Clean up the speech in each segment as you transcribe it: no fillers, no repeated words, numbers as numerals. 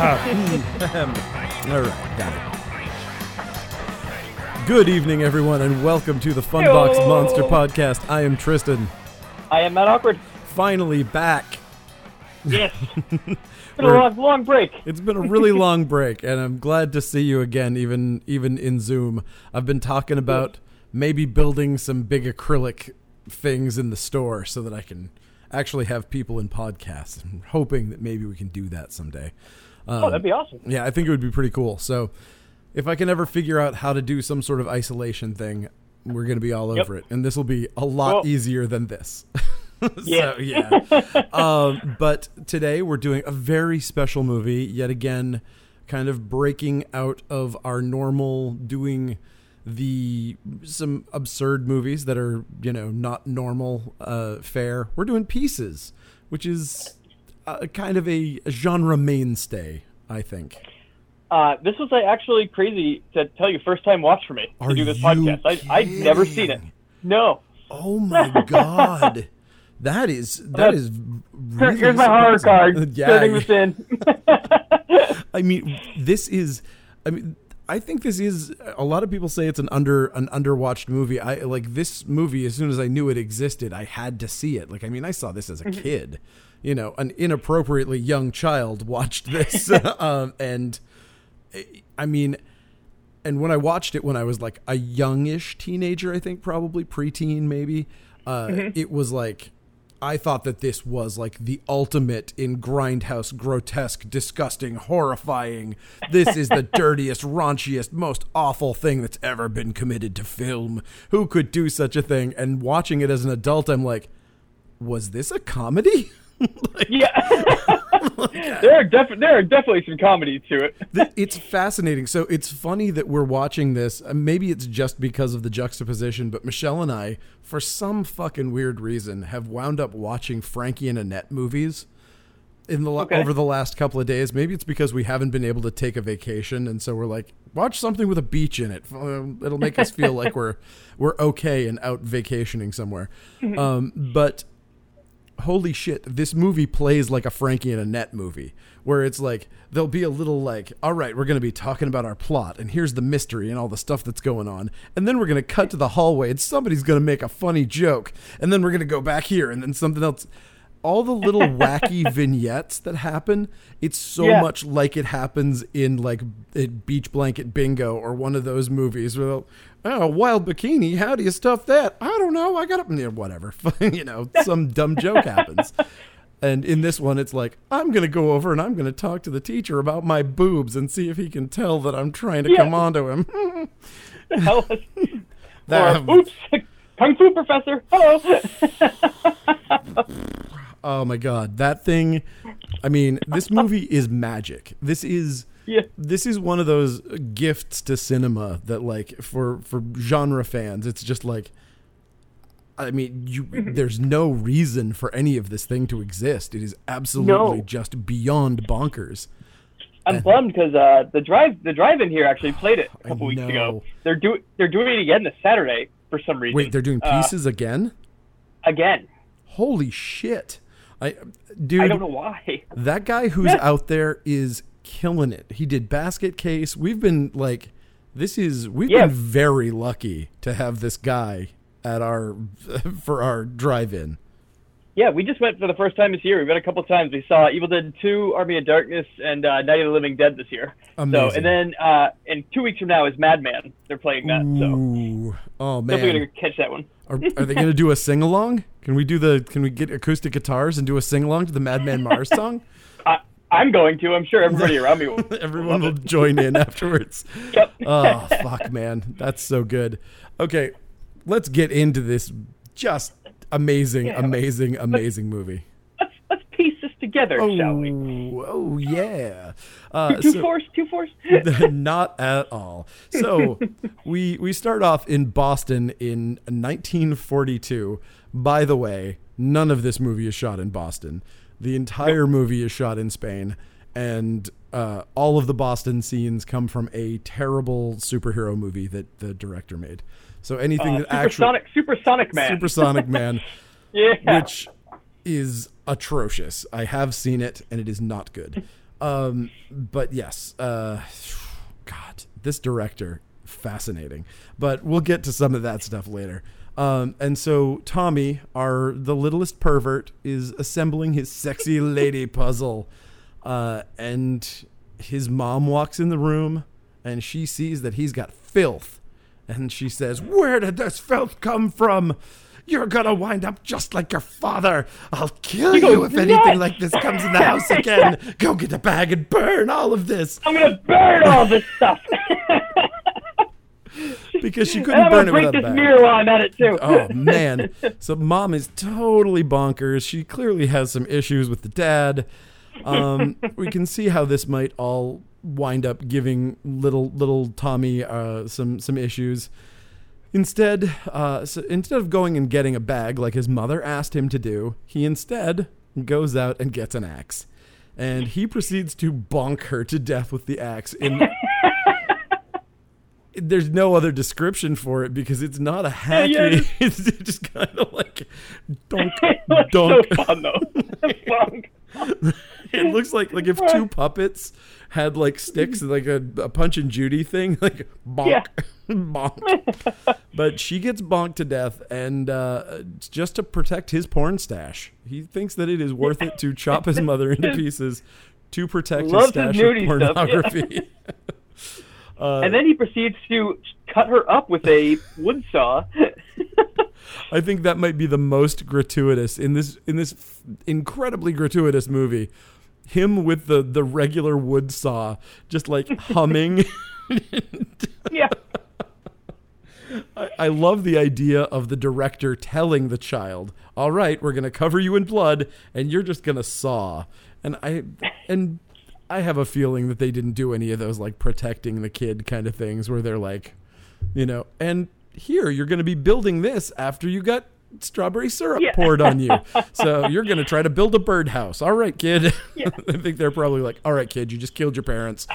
All right, got it. Good evening, everyone, and welcome to the Funbox Monster Podcast. I am Tristan. I am Matt Awkward. Finally back. Yes. It's been a long break. It's been a really long break, and I'm glad to see you again, even in Zoom. I've been talking about maybe building some big acrylic things in the store so that I can actually have people in podcasts. I'm hoping that maybe we can do that someday. That'd be awesome. Yeah, I think it would be pretty cool. So if I can ever figure out how to do some sort of isolation thing, we're going to be all over it. And this will be a lot easier than this. Yeah. So, yeah. But today we're doing a very special movie, yet again, kind of breaking out of our normal doing some absurd movies that are, not normal fare. We're doing Pieces, which is kind of a genre mainstay, I think. This was actually crazy to tell you, first time watch for me to do this podcast. I'd never seen it. No. Oh my God. That is really. Here's my horror card. Yeah. Turning this in. I think this is, a lot of people say it's an underwatched movie. I like this movie. As soon as I knew it existed, I had to see it. I saw this as a kid, an inappropriately young child watched this. And when I watched it, when I was like a youngish teenager, I think probably preteen, maybe, it was like, I thought that this was like the ultimate in grindhouse, grotesque, disgusting, horrifying. This is the dirtiest, raunchiest, most awful thing that's ever been committed to film. Who could do such a thing? And watching it as an adult, I'm like, was this a comedy? There are definitely some comedy to it. It's fascinating. So it's funny that we're watching this. Maybe it's just because of the juxtaposition, but Michelle and I, for some fucking weird reason, have wound up watching Frankie and Annette movies over the last couple of days. Maybe it's because we haven't been able to take a vacation, and so we're like, watch something with a beach in it. It'll make us feel like we're okay and out vacationing somewhere. But holy shit, this movie plays like a Frankie and Annette movie where it's like, there'll be a little like, all right, we're going to be talking about our plot and here's the mystery and all the stuff that's going on. And then we're going to cut to the hallway and somebody's going to make a funny joke. And then we're going to go back here and then something else. All the little wacky vignettes that happen, it's so much like it happens in like Beach Blanket Bingo or one of those movies where they'll, oh, a wild bikini, how do you stuff that? I don't know, I got up near whatever. Some dumb joke happens. And in this one, it's like, I'm going to go over and I'm going to talk to the teacher about my boobs and see if he can tell that I'm trying to come on to him. Oops, Kung Fu Professor, hello. Oh my God, that thing. This movie is magic. This is one of those gifts to cinema that like for genre fans, it's just like, there's no reason for any of this thing to exist. It is absolutely just beyond bonkers. I'm bummed because the drive-in here actually played it a couple weeks ago. They're doing it again this Saturday for some reason. Wait, they're doing Pieces again? Again. Holy shit. I don't know why. That guy who's out there is killing it. He did Basket Case. We've been like, been very lucky to have this guy at for our drive-in. Yeah, we just went for the first time this year. We've been a couple times. We saw Evil Dead 2, Army of Darkness, and Night of the Living Dead this year. Amazing. So, and then in 2 weeks from now is Madman. They're playing that. Ooh. So, oh man, definitely gonna catch that one. Are they gonna do a sing along? Can we get acoustic guitars and do a sing along to the Madman Mars song? I'm going to. I'm sure everybody around me will. Everyone will join in afterwards. Yep. Oh fuck, man, that's so good. Okay, let's get into this. Just. Amazing movie. Let's piece this together, shall we? Oh, yeah. Two force? Not at all. So we start off in Boston in 1942. By the way, none of this movie is shot in Boston. The entire movie is shot in Spain, and all of the Boston scenes come from a terrible superhero movie that the director made. So anything that Supersonic Man, which is atrocious. I have seen it and it is not good. But yes, God, this director, fascinating. But we'll get to some of that stuff later. And so Tommy, the littlest pervert, is assembling his sexy lady puzzle. And his mom walks in the room and she sees that he's got filth. And she says, "Where did this filth come from? You're going to wind up just like your father. I'll kill you if anything like this comes in the house again. Go get a bag and burn all of this. I'm going to burn all this stuff." Because she couldn't burn it without a bag. I'm going to break this mirror while I'm at it, too. Oh, man. So mom is totally bonkers. She clearly has some issues with the dad. We can see how this might all wind up giving little Tommy some issues. Instead of going and getting a bag like his mother asked him to do, he instead goes out and gets an axe. And he proceeds to bonk her to death with the axe. There's no other description for it because it's not a hacky. Yeah, yeah. It's just kind of like donk, donk. So fun, though. It looks like if two puppets had like sticks, like a Punch and Judy thing, like bonk, bonk. But she gets bonked to death, and just to protect his porn stash, he thinks that it is worth it to chop his mother into pieces to protect his stash of pornography. Stuff, yeah. And then he proceeds to cut her up with a wood saw. I think that might be the most gratuitous in this incredibly gratuitous movie. Him with the regular wood saw, just like humming. Yeah. I love the idea of the director telling the child, "All right, we're going to cover you in blood, and you're just going to saw." And I have a feeling that they didn't do any of those like protecting the kid kind of things where they're like, and here you're going to be building this after you got strawberry syrup poured on you. So you're going to try to build a birdhouse. All right, kid. Yeah. I think they're probably like, "All right, kid, you just killed your parents.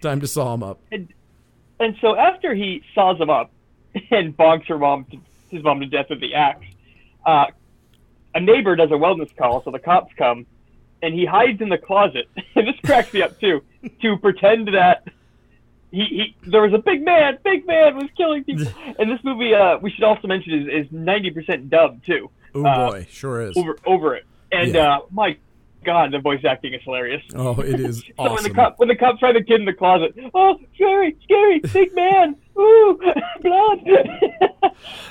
Time to saw them up." And so after he saws them up and bonks his mom to death with the axe, a neighbor does a wellness call. So the cops come. And he hides in the closet. And this cracks me up too. To pretend that there was a big man was killing people. And this movie, we should also mention, is 90% dubbed too. Oh boy, sure is. Over it. And my God, the voice acting is hilarious. Oh, it is so awesome. When the cops try the kid in the closet, "Oh, scary, big man, ooh, blood."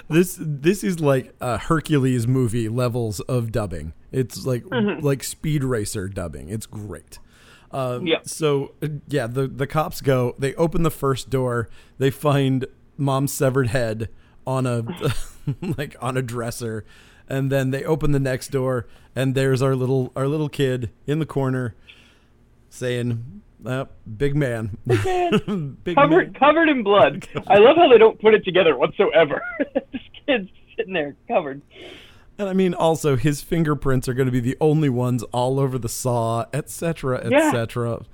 This is like a Hercules movie levels of dubbing. It's like like Speed Racer dubbing. It's great. So yeah, the cops go. They open the first door. They find mom's severed head on a on a dresser. And then they open the next door, and there's our little kid in the corner, saying, "Big man, covered in blood." I love how they don't put it together whatsoever. This kid's sitting there covered. And I mean, also his fingerprints are going to be the only ones all over the saw, etc., etc.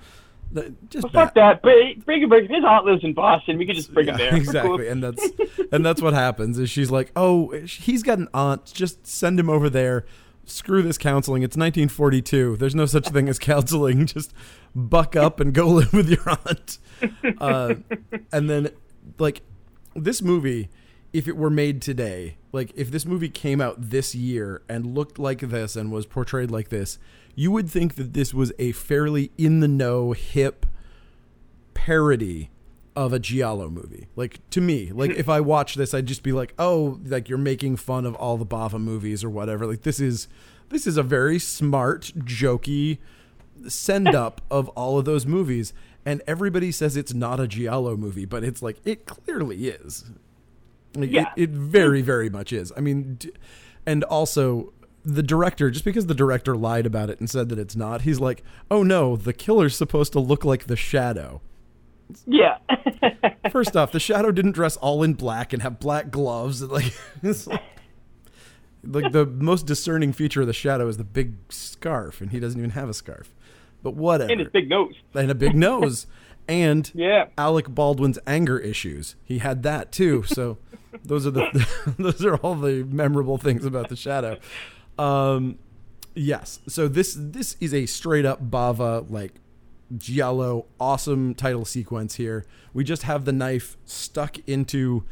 Just fuck that. Bring his aunt lives in Boston. We could just bring him there. Exactly, cool. and that's what happens. Is she's like, "Oh, he's got an aunt. Just send him over there. Screw this counseling. It's 1942. There's no such thing as counseling. Just buck up and go live with your aunt." And then, like, this movie, if it were made today, like if this movie came out this year and looked like this and was portrayed like this, you would think that this was a fairly in-the-know, hip parody of a Giallo movie. Like, to me, like, if I watched this, I'd just be like, "Oh, like, you're making fun of all the Bava movies or whatever." Like, this is a very smart, jokey send-up of all of those movies. And everybody says it's not a Giallo movie, but it's like, it clearly is. Like, yeah. It very, very much is. I mean, and also... the director, just because the director lied about it and said that it's not, he's like, "Oh no, the killer's supposed to look like the Shadow." Yeah. First off, the Shadow didn't dress all in black and have black gloves. And like the most discerning feature of the Shadow is the big scarf, and he doesn't even have a scarf. But whatever. And his big nose. And a big nose. And Alec Baldwin's anger issues. He had that too. So those are all the memorable things about the Shadow. Yes. So this is a straight up Bava, like, Giallo, awesome title sequence here. We just have the knife stuck into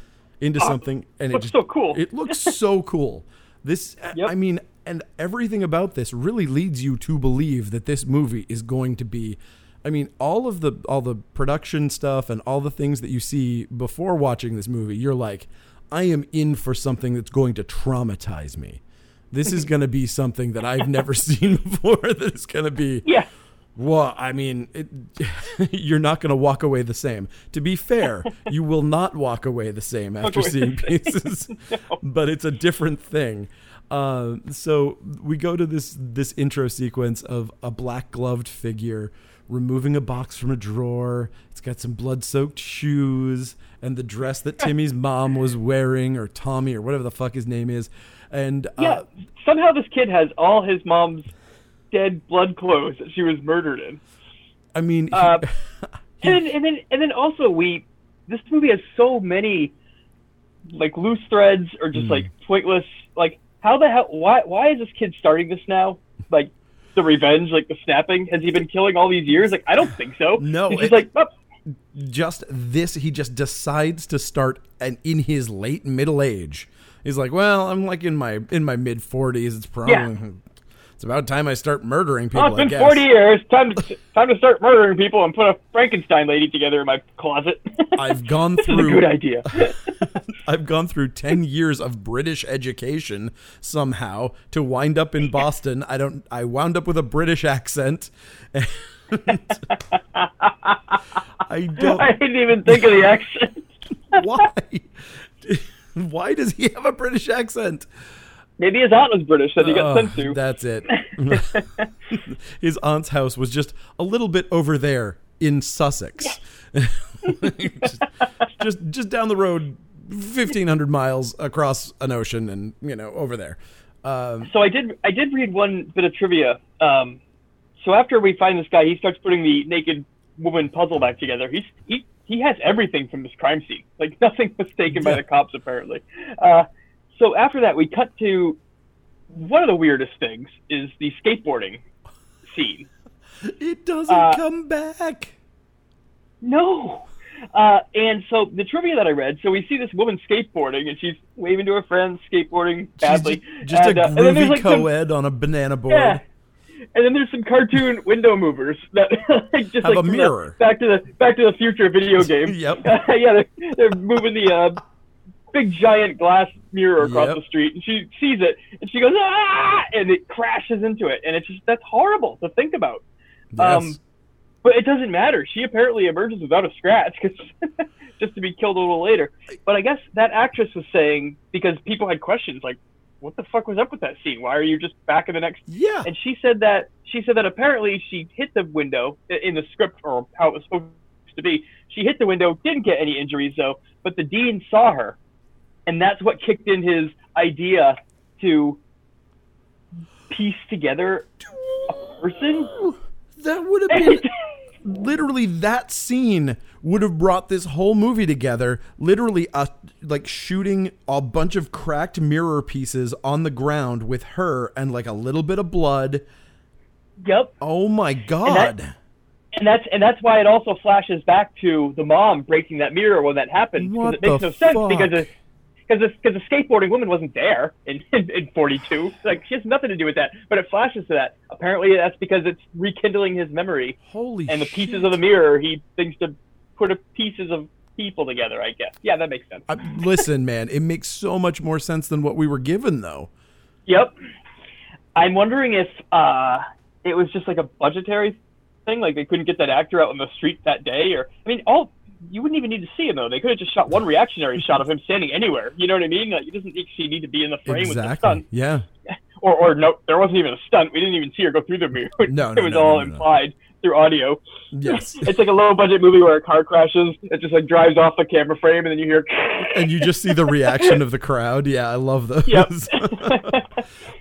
something, and it just so cool. It looks so cool. This, yep. I mean, and everything about this really leads you to believe that this movie is going to be, I mean, all the production stuff and all the things that you see before watching this movie, you're like, I am in for something that's going to traumatize me. This is going to be something that I've never seen before. That is going to be, yeah. Well, I mean, you're not going to walk away the same. To be fair, you will not walk away the same after seeing Pieces, no. But it's a different thing. So we go to this intro sequence of a black-gloved figure removing a box from a drawer. It's got some blood-soaked shoes and the dress that Timmy's mom was wearing, or Tommy, or whatever the fuck his name is. And somehow this kid has all his mom's dead blood clothes that she was murdered in. I mean, and then also this movie has so many like loose threads or just like pointless. Like, how the hell? Why is this kid starting this now? Like the revenge, like the snapping. Has he been killing all these years? Like, I don't think so. No, he's just like. Oh. Just this, he just decides to start, and in his late middle age, he's like, well, I'm like in my mid 40s. It's probably. Yeah. It's about time I start murdering people. Well, it's been 40 years. Time to start murdering people and put a Frankenstein lady together in my closet. I've gone through. This is a good idea. I've gone through 10 years of British education somehow to wind up in Boston. I wound up with a British accent. And I didn't even think of the accent. Why? Why does he have a British accent? Maybe his aunt was British that he got sent to. That's it. His aunt's house was just a little bit over there in Sussex. Yeah. just down the road, 1,500 miles across an ocean and, you know, over there. So I did read one bit of trivia. So after we find this guy, he starts putting the naked woman puzzle back together. He has everything from this crime scene. Like, nothing was taken by the cops, apparently. So after that, we cut to one of the weirdest things is the skateboarding scene. It doesn't come back. No. And so the trivia that I read, so we see this woman skateboarding, and she's waving to her friends, skateboarding badly. She's just and, a groovy and then like co-ed on a banana board. Yeah. And then there's some cartoon window movers that just have like a mirror. Back to the Future video game. Yep. Yeah, they're moving the... big giant glass mirror across the street, and she sees it and she goes, ah, and it crashes into it, and it's just, that's horrible to think about. Yes. But it doesn't matter. She apparently emerges without a scratch, because just to be killed a little later. But I guess that actress was saying, because people had questions like, what the fuck was up with that scene? Why are you just back in the next? Yeah. And she said that apparently she hit the window in the script, or how it was supposed to be. She hit the window, didn't get any injuries though, but the dean saw her. And that's what kicked in his idea to piece together a person. That would have been... literally, that scene would have brought this whole movie together. Literally, like, shooting a bunch of cracked mirror pieces on the ground with her and, like, a little bit of blood. Yep. Oh, my God. And that's why it also flashes back to the mom breaking that mirror when that happened. What the fuck? It makes no sense because the skateboarding woman wasn't there in 42. Like, she has nothing to do with that. But it flashes to that. Apparently, that's because it's rekindling his memory. Holy shit. And the pieces of the mirror, he thinks to put pieces of people together, I guess. Yeah, that makes sense. Listen, man, it makes so much more sense than what we were given, though. Yep. I'm wondering if it was just like a budgetary thing. Like, they couldn't get that actor out on the street that day. Or, I mean, all... You wouldn't even need to see him, though. They could have just shot one reactionary shot of him standing anywhere. You know what I mean? Like, he doesn't actually need to be in the frame with the stunt. Yeah. Or no, there wasn't even a stunt. We didn't even see her go through the mirror. It was all implied through audio. Yes. It's like a low-budget movie where a car crashes. It just, like, drives off the camera frame, and then you hear... and you just see the reaction of the crowd. Yeah, I love those. Yep.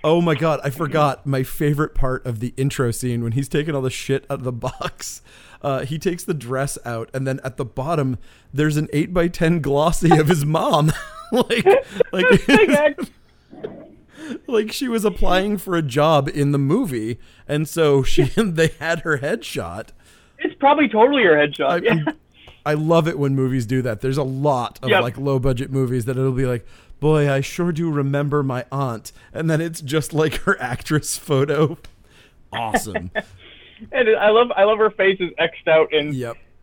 Oh, my God. I forgot my favorite part of the intro scene when he's taking all the shit out of the box. He takes the dress out, and then at the bottom, there's an 8x10 glossy of his mom. like, Like, she was applying for a job in the movie, and so they had her headshot. It's probably totally her headshot. I love it when movies do that. There's a lot of like low budget movies that it'll be like, boy, I sure do remember my aunt, and then it's just like her actress photo. Awesome. And I love her face is X'd out and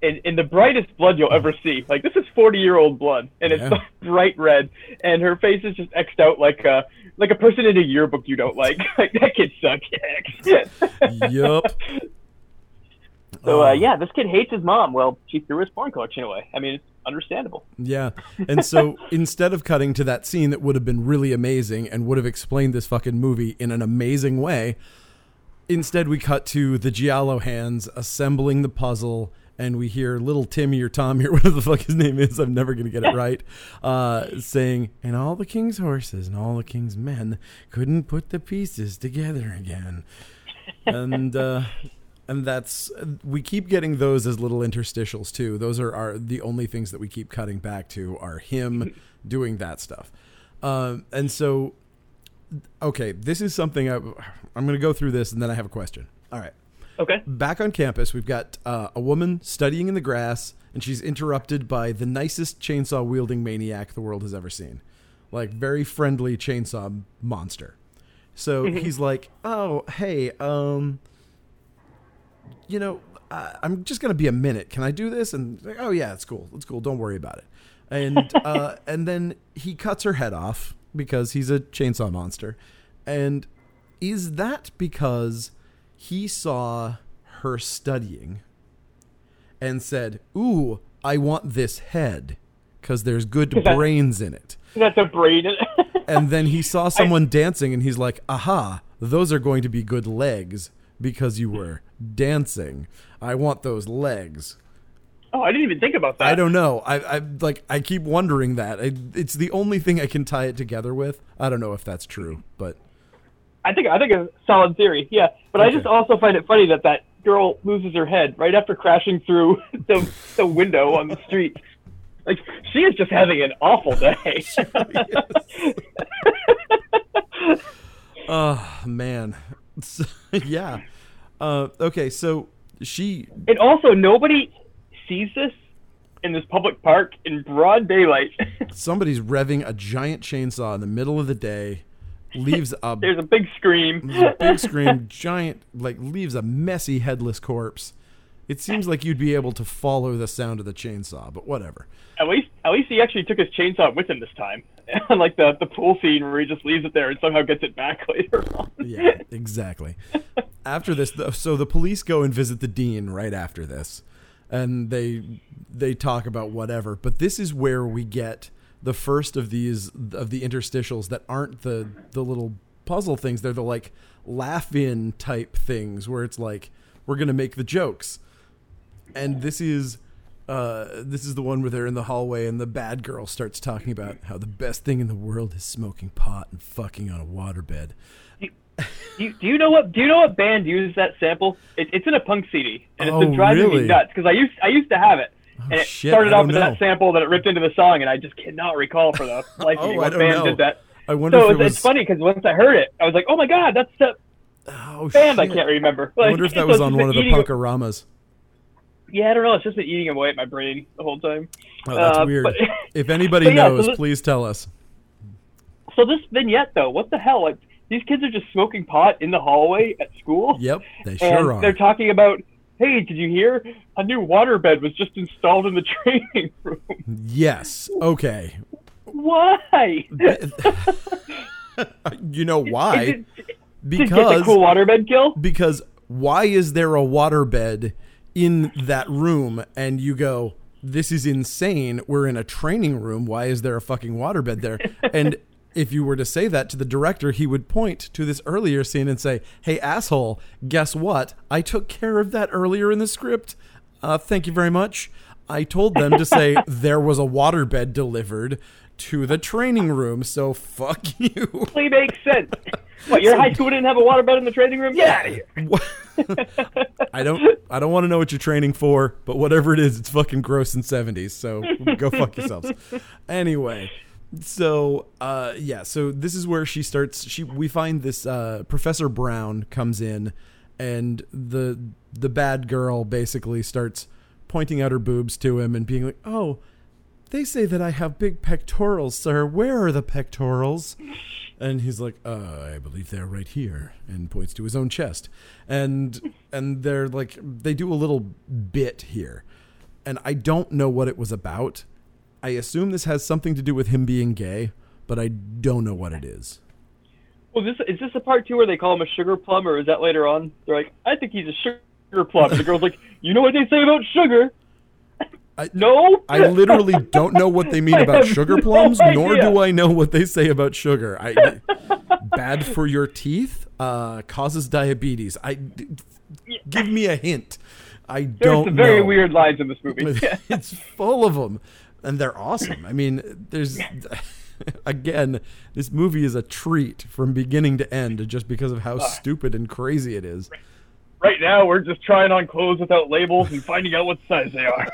in the brightest blood you'll ever see. Like, this is 40-year-old blood, and it's like bright red, and her face is just X'd out like a person in a yearbook you don't like. Like, that kid sucks. Yup. So, this kid hates his mom. Well, she threw his porn collection away. I mean, it's understandable. Yeah. And so instead of cutting to that scene that would have been really amazing and would have explained this fucking movie in an amazing way, instead we cut to the Giallo hands assembling the puzzle, and we hear little Timmy or Tommy or whatever the fuck his name is, I'm never going to get it right, saying, and all the king's horses and all the king's men couldn't put the pieces together again. And that's, we keep getting those as little interstitials too. Those are the only things that we keep cutting back to are him doing that stuff. And so, okay, this is something I'm going to go through this and then I have a question. All right. Okay. Back on campus, we've got a woman studying in the grass, and she's interrupted by the nicest chainsaw wielding maniac the world has ever seen. Like, very friendly chainsaw monster. So he's like, oh, hey, I'm just going to be a minute. Can I do this? And like, oh yeah, it's cool. It's cool. Don't worry about it. And, and then he cuts her head off because he's a chainsaw monster. And is that because he saw her studying and said, ooh, I want this head because there's good brains in it. That's a brain. And then he saw someone dancing and he's like, aha, those are going to be good legs. Because you were dancing. I want those legs. Oh, I didn't even think about that. I don't know. I keep wondering that. It's the only thing I can tie it together with. I don't know if that's true, but I think a solid theory. Yeah, but okay. I just also find it funny that girl loses her head right after crashing through the window on the street. Like, she is just having an awful day. Oh man. Yeah. Okay, so she... And also, nobody sees this in this public park in broad daylight. Somebody's revving a giant chainsaw in the middle of the day, leaves a... There's a big scream. Giant, leaves a messy headless corpse. It seems like you'd be able to follow the sound of the chainsaw, but whatever. At least he actually took his chainsaw with him this time. Like the pool scene where he just leaves it there and somehow gets it back later on. Yeah, exactly. After this, so the police go and visit the dean right after this, and they talk about whatever. But this is where we get the first of these of the interstitials that aren't the little puzzle things. They're the laugh-in type things where it's like, we're gonna make the jokes, and this is. This is the one where they're in the hallway and the bad girl starts talking about how the best thing in the world is smoking pot and fucking on a waterbed. Do you know what band uses that sample? It's in a punk CD, and it's been driving me nuts because I used to have it, and started off with that sample, then it ripped into the song, and I just cannot recall for the life of me what band did that. I wonder. So it's funny because once I heard it, I was like, oh my god, that's the band shit. I can't remember. I wonder if that was on one of the Punkaramas. Yeah, I don't know. It's just been eating away at my brain the whole time. Oh, that's weird. But, if anybody knows, please tell us. So this vignette, though, what the hell? Like, these kids are just smoking pot in the hallway at school? Yep, they sure are. They're talking about, hey, did you hear? A new waterbed was just installed in the training room. Yes. Okay. Why? You know why? Because... Did you get the cool waterbed kill? Because why is there a waterbed in that room, and you go, this is insane. We're in a training room. Why is there a fucking waterbed there? And if you were to say that to the director, he would point to this earlier scene and say, hey, asshole, guess what? I took care of that earlier in the script. Thank you very much. I told them to say there was a waterbed delivered to the training room, so fuck you. Totally makes sense. What, your high school didn't have a waterbed in the training room? Get out of here. I don't want to know what you're training for, but whatever it is, it's fucking gross in 70s, so go fuck yourselves. Anyway, So, yeah, so this is where she starts. We find this Professor Brown comes in, and the bad girl basically starts pointing out her boobs to him and being like, "Oh, they say that I have big pectorals, sir. Where are the pectorals?" And he's like, "I believe they're right here," and points to his own chest. And they're like, they do a little bit here. And I don't know what it was about. I assume this has something to do with him being gay, but I don't know what it is. Well, is this the part, too, where they call him a sugar plum, or is that later on? They're like, "I think he's a sugar plum." And the girl's like, "You know what they say about sugar?" No? I literally don't know what they mean about sugar plums, no nor do I know what they say about sugar. Bad for your teeth, causes diabetes. Give me a hint. There's some very weird lines in this movie. It's full of them. And they're awesome. I mean, there's, again, this movie is a treat from beginning to end just because of how stupid and crazy it is. Right now, we're just trying on clothes without labels and finding out what size they are.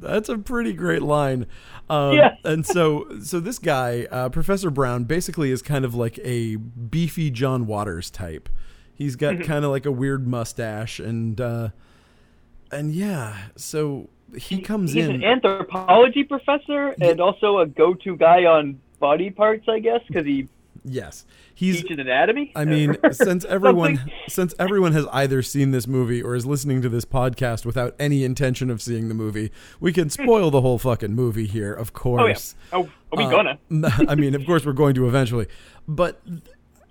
That's a pretty great line. And so this guy, Professor Brown, basically is kind of like a beefy John Waters type. He's got kind of like a weird mustache and yeah, so he comes in. He's an anthropology professor and also a go-to guy on body parts, I guess, because he teaches anatomy. I mean, since everyone has either seen this movie or is listening to this podcast without any intention of seeing the movie, we can spoil the whole fucking movie here, of course. Oh, yeah. Oh, are we gonna? I mean, of course we're going to eventually. But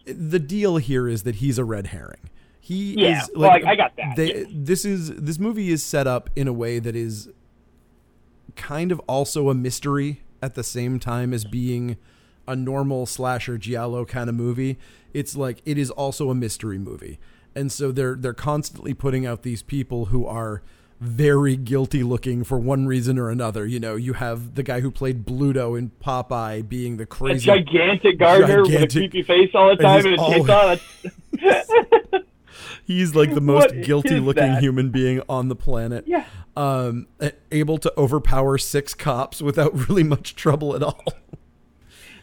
the deal here is that he's a red herring. He is. Like, well, I got that. This movie is set up in a way that is kind of also a mystery at the same time as being a normal slasher giallo kind of movie. It's like it is also a mystery movie, and so they're constantly putting out these people who are very guilty looking for one reason or another. You know, you have the guy who played Bluto in Popeye being the crazy, a gigantic gardener with a creepy face all the time, and it's on. He's like the most guilty-looking human being on the planet. Yeah. Able to overpower 6 cops without really much trouble at all.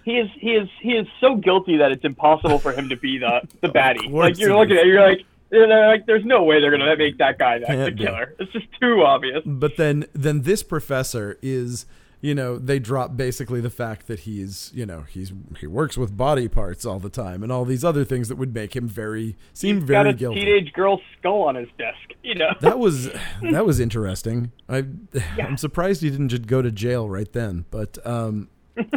He is so guilty that it's impossible for him to be the baddie. Like you're looking at, you're like, there's no way they're gonna make that guy the killer. It's just too obvious. But then this professor is, you know, they drop basically the fact that he's, you know, he works with body parts all the time and all these other things that would make him seem very guilty. He's got a teenage girl's skull on his desk, you know. That was interesting. I'm surprised he didn't just go to jail right then. But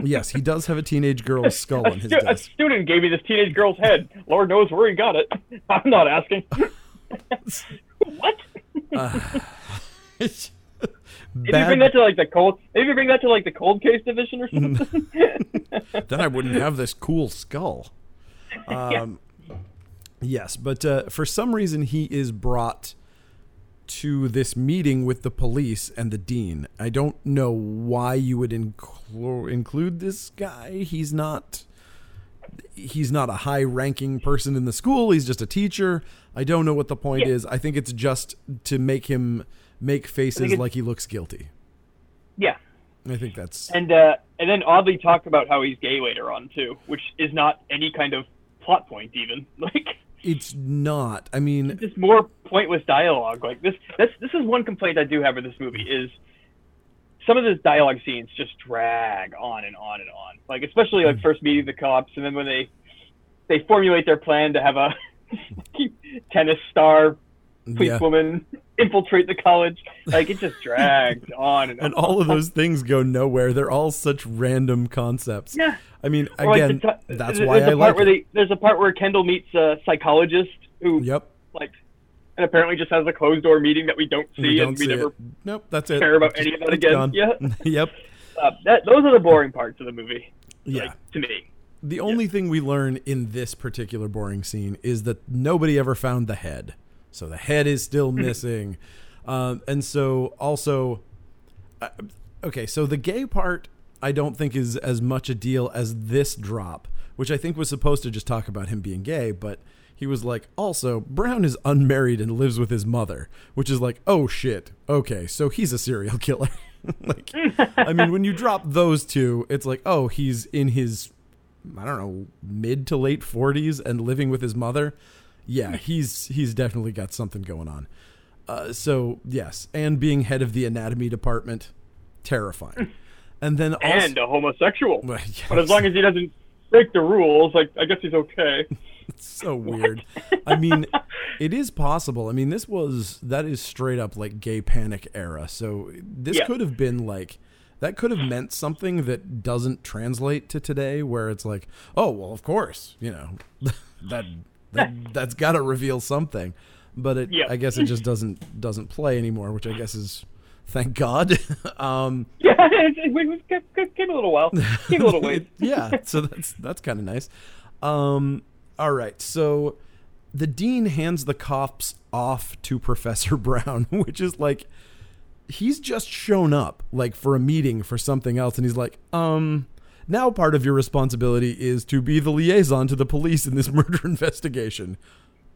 yes, he does have a teenage girl's skull on his desk. A student gave me this teenage girl's head. Lord knows where he got it. I'm not asking. What? Maybe bring that to like the cold case division or something. Then I wouldn't have this cool skull. Yes, but for some reason he is brought to this meeting with the police and the dean. I don't know why you would include this guy. He's not a high-ranking person in the school. He's just a teacher. I don't know what the point is. I think it's just to make him make faces like he looks guilty. Yeah. I think that's... and then oddly talk about how he's gay later on, too, which is not any kind of plot point, even. Like... It's not. I mean... Just more pointless dialogue. Like, this is one complaint I do have with this movie, is some of those dialogue scenes just drag on and on and on. Like, especially, like, first meeting the cops, and then when they formulate their plan to have a tennis star policewoman... Yeah. infiltrate the college. Like, it just dragged on and on. And all of those things go nowhere. They're all such random concepts. Yeah. I mean, again, like that's why I like it. There's a part where Kendall meets a psychologist who, like, and apparently just has a closed-door meeting that we don't see, that's it. Care about any of that again. Gone. Yeah. Yep. Those are the boring parts of the movie, to me. The only thing we learn in this particular boring scene is that nobody ever found the head. So the head is still missing. And so also, so the gay part, I don't think is as much a deal as this drop, which I think was supposed to just talk about him being gay, but he was like, also, Brown is unmarried and lives with his mother, which is like, oh, shit. Okay, so he's a serial killer. Like, I mean, when you drop those two, it's like, oh, he's in his, I don't know, mid to late 40s and living with his mother. Yeah, he's definitely got something going on. So, yes, and being head of the anatomy department, terrifying. And then also, and a homosexual. Well, yes. But as long as he doesn't break the rules, like, I guess he's okay. It's so weird. I mean, it is possible. I mean, that is straight up like gay panic era. So this could have been like, that could have meant something that doesn't translate to today, where it's like, oh, well, of course, you know, that's got to reveal something. But it, I guess it just doesn't play anymore, which I guess is, thank God. Yeah, it came a little while. Came a little ways. Yeah, so that's kind of nice. All right, so the dean hands the cops off to Professor Brown, which is like, he's just shown up, like, for a meeting for something else, and he's like, now part of your responsibility is to be the liaison to the police in this murder investigation,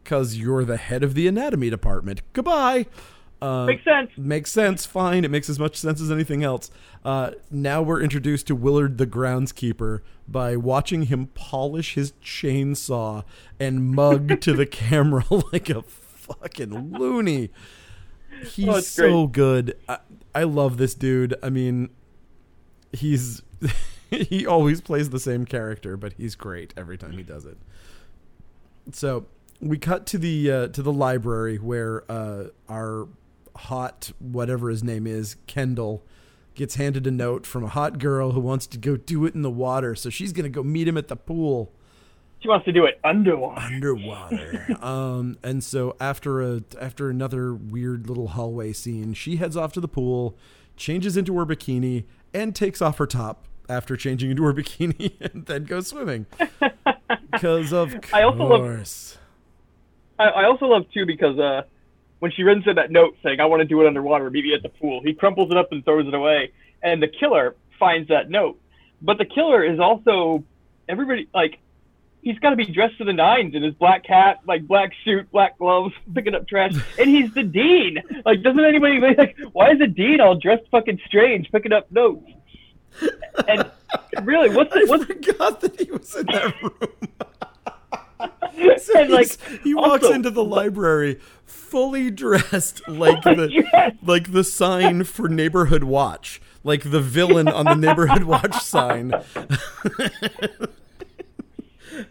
because you're the head of the anatomy department. Goodbye. Makes sense. Makes sense. Fine. It makes as much sense as anything else. Now we're introduced to Willard, the groundskeeper, by watching him polish his chainsaw and mug to the camera like a fucking loony. He's so good. I love this dude. I mean, he always plays the same character, but he's great every time he does it. So we cut to the library where our hot, whatever his name is, Kendall, gets handed a note from a hot girl who wants to go do it in the water. So she's going to go meet him at the pool. She wants to do it underwater. And so after another weird little hallway scene, she heads off to the pool, changes into her bikini, and takes off her top after changing into her bikini, and then goes swimming. Because I also love too, because when she runs in that note saying, I want to do it underwater, meet me at the pool, he crumples it up and throws it away. And the killer finds that note. But the killer is also, everybody, like, he's got to be dressed to the nines in his black hat, like black suit, black gloves, picking up trash. And he's the dean. Like, doesn't anybody, like, why is the dean all dressed fucking strange, picking up notes? And really, I forgot that he was in that room. So and like, he walks into the library fully dressed like like the sign for Neighborhood Watch, like the villain on the Neighborhood Watch sign.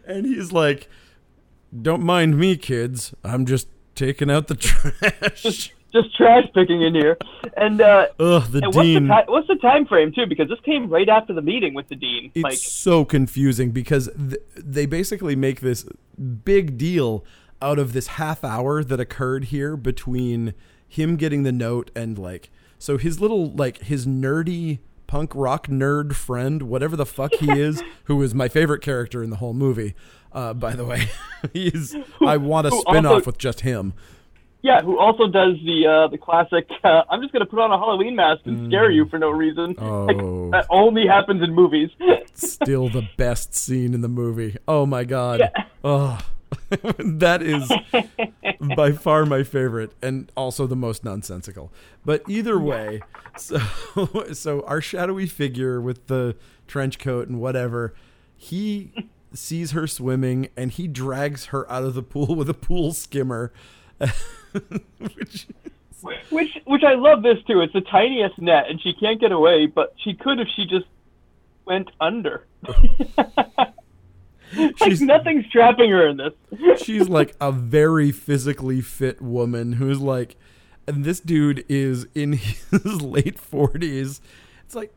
And he's like, don't mind me, kids. I'm just taking out the trash. Just trash picking in here. And what's the time frame, too? Because this came right after the meeting with the dean. It's like, so confusing because they basically make this big deal out of this half hour that occurred here between him getting the note and, like, so his little, like, his nerdy punk rock nerd friend, whatever the fuck he is, who is my favorite character in the whole movie, by the way, I want a spinoff with just him. Yeah, who also does the classic, I'm just going to put on a Halloween mask and scare you for no reason. Oh. Like, that only happens in movies. Still the best scene in the movie. Oh, my God. Yeah. Oh. That is by far my favorite and also the most nonsensical. But either way, so our shadowy figure with the trench coat and whatever, he sees her swimming and he drags her out of the pool with a pool skimmer. which I love this too. It's the tiniest net and she can't get away, but she could if she just went under. Like, nothing's trapping her in this. She's like a very physically fit woman who's like, and this dude is in his late 40s. It's like,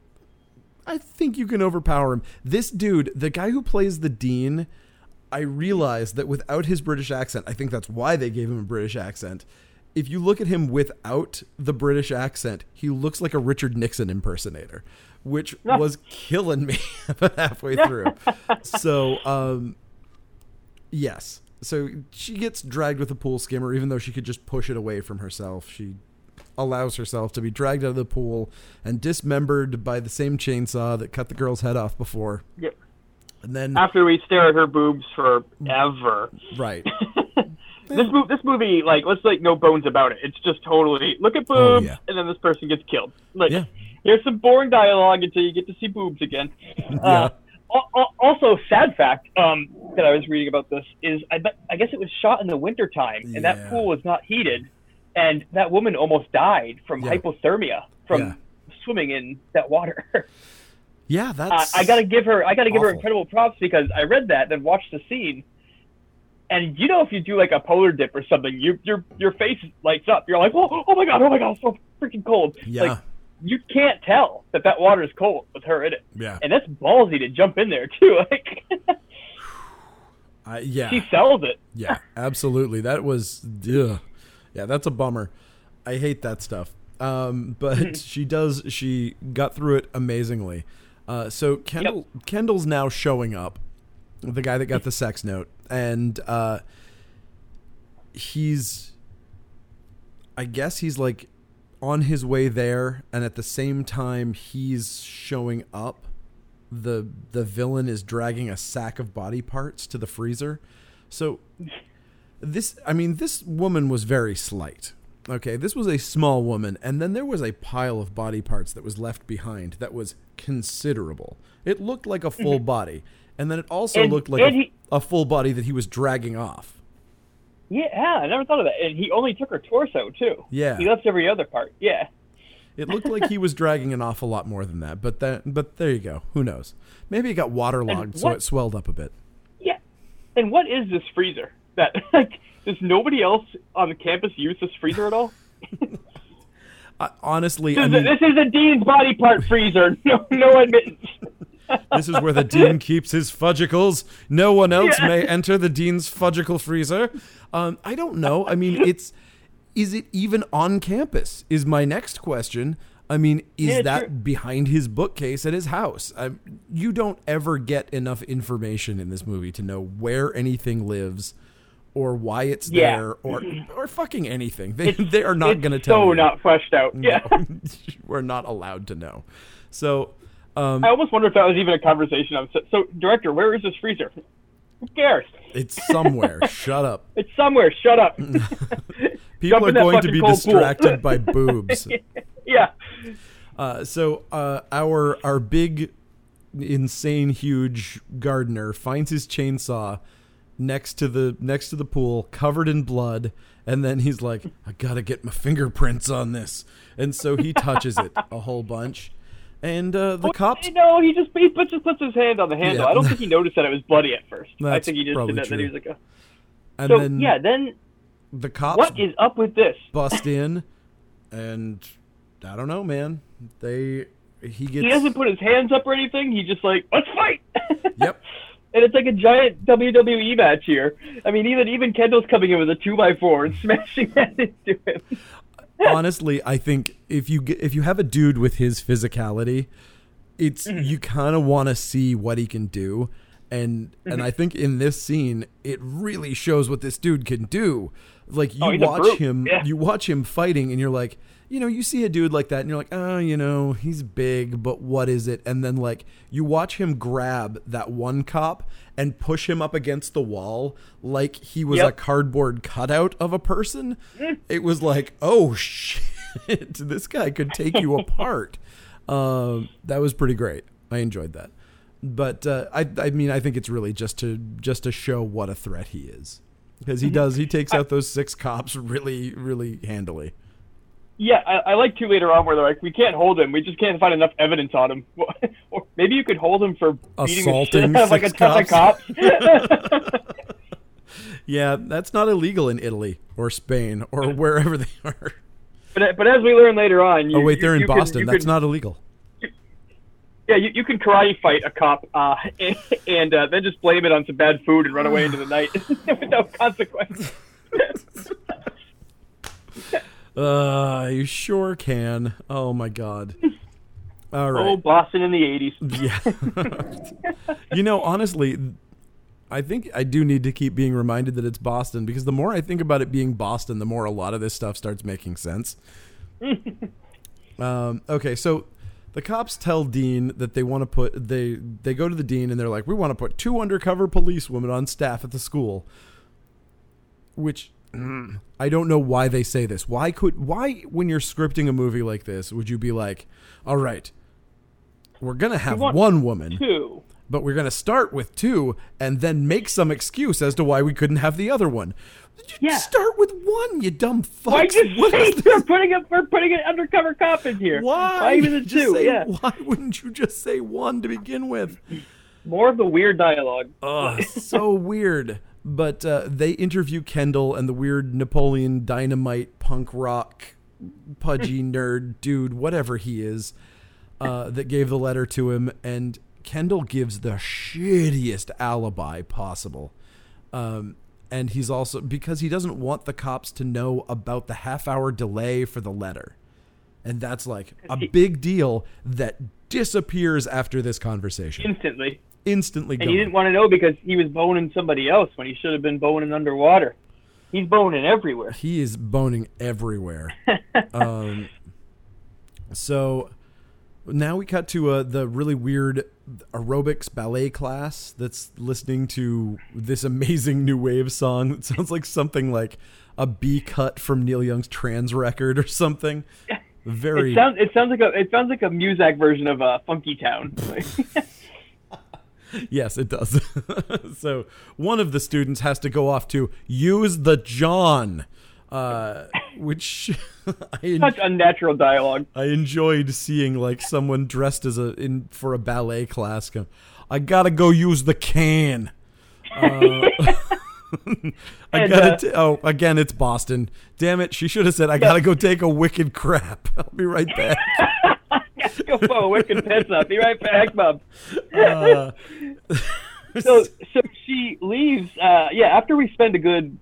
I think you can overpower him. This dude, the guy who plays the dean, I realized that without his British accent, I think that's why they gave him a British accent. If you look at him without the British accent, he looks like a Richard Nixon impersonator, which was killing me about halfway through. So, yes. So she gets dragged with a pool skimmer, even though she could just push it away from herself. She allows herself to be dragged out of the pool and dismembered by the same chainsaw that cut the girl's head off before. Yep. And then after we stare at her boobs forever. Right. This movie, like, let's no bones about it. It's just totally look at boobs, and then this person gets killed. Here's some boring dialogue until you get to see boobs again. Also, sad fact that I was reading about this is I guess it was shot in the wintertime, and that pool was not heated, and that woman almost died from hypothermia from swimming in that water. Yeah, that's I gotta give her incredible props, because I read that, then watched the scene, and you know, if you do like a polar dip or something, your face lights up. You're like, oh my god, it's so freaking cold. Yeah. Like, you can't tell that water is cold with her in it. Yeah. And that's ballsy to jump in there too. Like, she sells it. Yeah, absolutely. That was yeah, that's a bummer. I hate that stuff. But she got through it amazingly. So Kendall's now showing up, the guy that got the sex note, and he's like on his way there, and at the same time he's showing up, the villain is dragging a sack of body parts to the freezer. So this woman was very slight. Okay, this was a small woman, and then there was a pile of body parts that was left behind that was considerable. It looked like a full body, and then it also looked like a full body that he was dragging off. Yeah, I never thought of that. And he only took her torso, too. Yeah. He left every other part, yeah. It looked like he was dragging an awful lot more than that, but there you go. Who knows? Maybe it got waterlogged, so it swelled up a bit. Yeah. And what is this freezer? That, like... Does nobody else on the campus use this freezer at all? Honestly, this is a dean's body part freezer. No admittance. This is where the dean keeps his fudgicles. No one else may enter the dean's fudgicle freezer. I don't know. I mean, is it even on campus? Is my next question. I mean, is that behind his bookcase at his house? You don't ever get enough information in this movie to know where anything lives. Or why it's there, or fucking anything. They are not going to tell you. So not fleshed out. Yeah, no, we're not allowed to know. So I almost wonder if that was even a conversation. So director, where is this freezer? Who cares? It's somewhere. Shut up. It's somewhere. Shut up. People are going to be distracted by boobs. Yeah. So our big, insane, huge gardener finds his chainsaw next to the pool, covered in blood, and then he's like, I gotta get my fingerprints on this, and so he touches it a whole bunch, and the cops. No, he just puts his hand on the handle. Yeah. I don't think he noticed that it was bloody at first. That's I think he just did that. True. Then he was like, oh. So then, then the cops. What is up with this? Bust in, and I don't know, man. He hasn't put his hands up or anything. He just like, let's fight. Yep. And it's like a giant WWE match here. I mean, even Kendall's coming in with a 2x4 and smashing that into him. Honestly, I think if you have a dude with his physicality, it's you kind of want to see what he can do, and I think in this scene it really shows what this dude can do. Like you watch him fighting, and you're like, you know, you see a dude like that, and you're like, oh, you know, he's big, but what is it? And then, like, you watch him grab that one cop and push him up against the wall like he was a cardboard cutout of a person. It was like, oh, shit, this guy could take you apart. That was pretty great. I enjoyed that. But, I think it's really just to show what a threat he is. Because he takes out those 6 cops really, really handily. Yeah, I like too later on where they're like, we can't hold him. We just can't find enough evidence on him. Or maybe you could hold him for beating assaulting the shit out of like a ton of cops. Yeah, that's not illegal in Italy or Spain or wherever they are. But as we learn later on, they're in Boston. That's not illegal. You can karate fight a cop and then just blame it on some bad food and run away into the night without consequence. You sure can. Oh my God. All right. Oh, Boston in the 80s. Yeah. You know, honestly, I think I do need to keep being reminded that it's Boston, because the more I think about it being Boston, the more a lot of this stuff starts making sense. Okay. So the cops tell Dean that they want to put, they go to the Dean and they're like, we want to put 2 undercover police women on staff at the school. which I don't know why they say this. Why when you're scripting a movie like this, would you be like, all right, we're going to have one woman, two, but we're going to start with two and then make some excuse as to why we couldn't have the other one. Yeah. Start with one, you dumb fuck. Why just say we're putting an undercover cop in here? Why even the two? Yeah. Why wouldn't you just say one to begin with? More of the weird dialogue. Oh, so weird. But they interview Kendall and the weird Napoleon Dynamite punk rock pudgy nerd dude, whatever he is, that gave the letter to him. And Kendall gives the shittiest alibi possible. And he's also, because he doesn't want the cops to know about the half-hour delay for the letter. And that's like a big deal that disappears after this conversation. Instantly gone. And he didn't want to know because he was boning somebody else when he should have been boning underwater. He's boning everywhere. He is boning everywhere. So now we cut to the really weird aerobics ballet class that's listening to this amazing new wave song that sounds like something like a B cut from Neil Young's Trans record or something. Very. It sounds like a Muzak version of Funky Town. Yes, it does. So one of the students has to go off to use the John, which such unnatural dialogue. I enjoyed seeing like someone dressed as for a ballet class. Go, I gotta go use the can. Again, it's Boston. Damn it! She should have said, "I gotta go take a wicked crap. I'll be right back." Go for a wicked piss up. Be right back, Bob. So she leaves. After we spend a good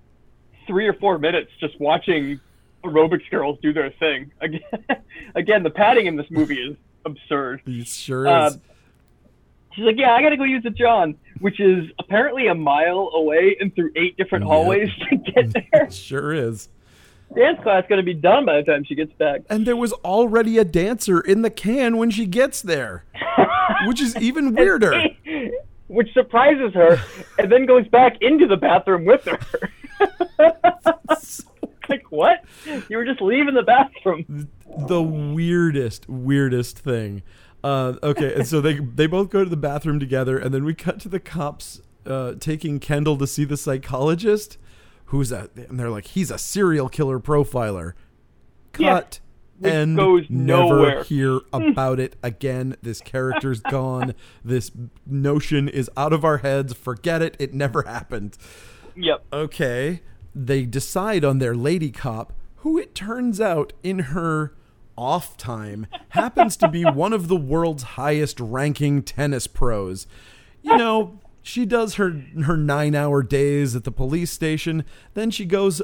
3 or 4 minutes just watching aerobics girls do their thing. Again, the padding in this movie is absurd. It sure is. She's like, yeah, I gotta go use the John, which is apparently a mile away and through 8 different hallways to get there. It sure is. Dance class gonna be done by the time she gets back. And there was already a dancer in the can when she gets there, which is even weirder. Which surprises her, and then goes back into the bathroom with her. Like, what? You were just leaving the bathroom. The weirdest thing. Okay, and so they both go to the bathroom together, and then we cut to the cops taking Kendall to see the psychologist, and they're like, he's a serial killer profiler. Cut. Yeah, and goes never hear about it again. This character's gone. This notion is out of our heads. Forget it. It never happened. Yep. Okay. They decide on their lady cop, who it turns out in her off time happens to be one of the world's highest ranking tennis pros. You know, she does her 9-hour days at the police station. Then she goes,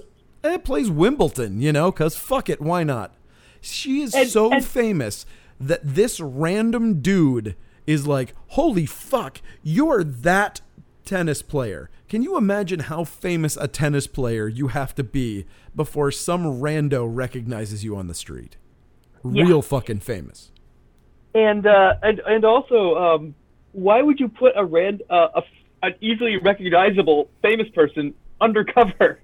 plays Wimbledon, you know, because fuck it, why not? She is so famous that this random dude is like, holy fuck, you're that tennis player. Can you imagine how famous a tennis player you have to be before some rando recognizes you on the street? Yeah. Real fucking famous. And also, why would you put an easily recognizable famous person undercover?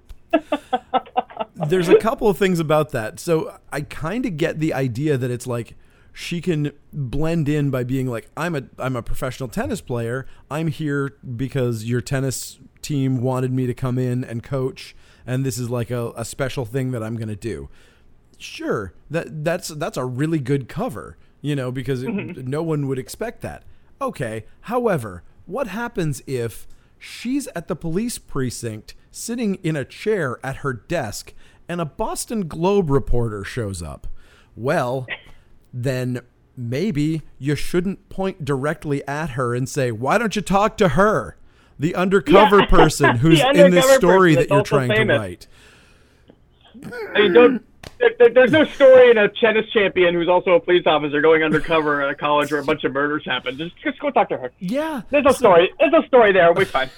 There's a couple of things about that. So I kind of get the idea that it's like she can blend in by being like, I'm a professional tennis player. I'm here because your tennis team wanted me to come in and coach, and this is like a special thing that I'm going to do. Sure, that's a really good cover, you know, because no one would expect that. Okay, however, what happens if she's at the police precinct sitting in a chair at her desk and a Boston Globe reporter shows up? Well, then maybe you shouldn't point directly at her and say, why don't you talk to her, the undercover person who's in this story that you're trying to write? I mean, there's no story in a tennis champion who's also a police officer going undercover at a college where a bunch of murders happen. Just go talk to her. Yeah. There's a story. There. We're fine.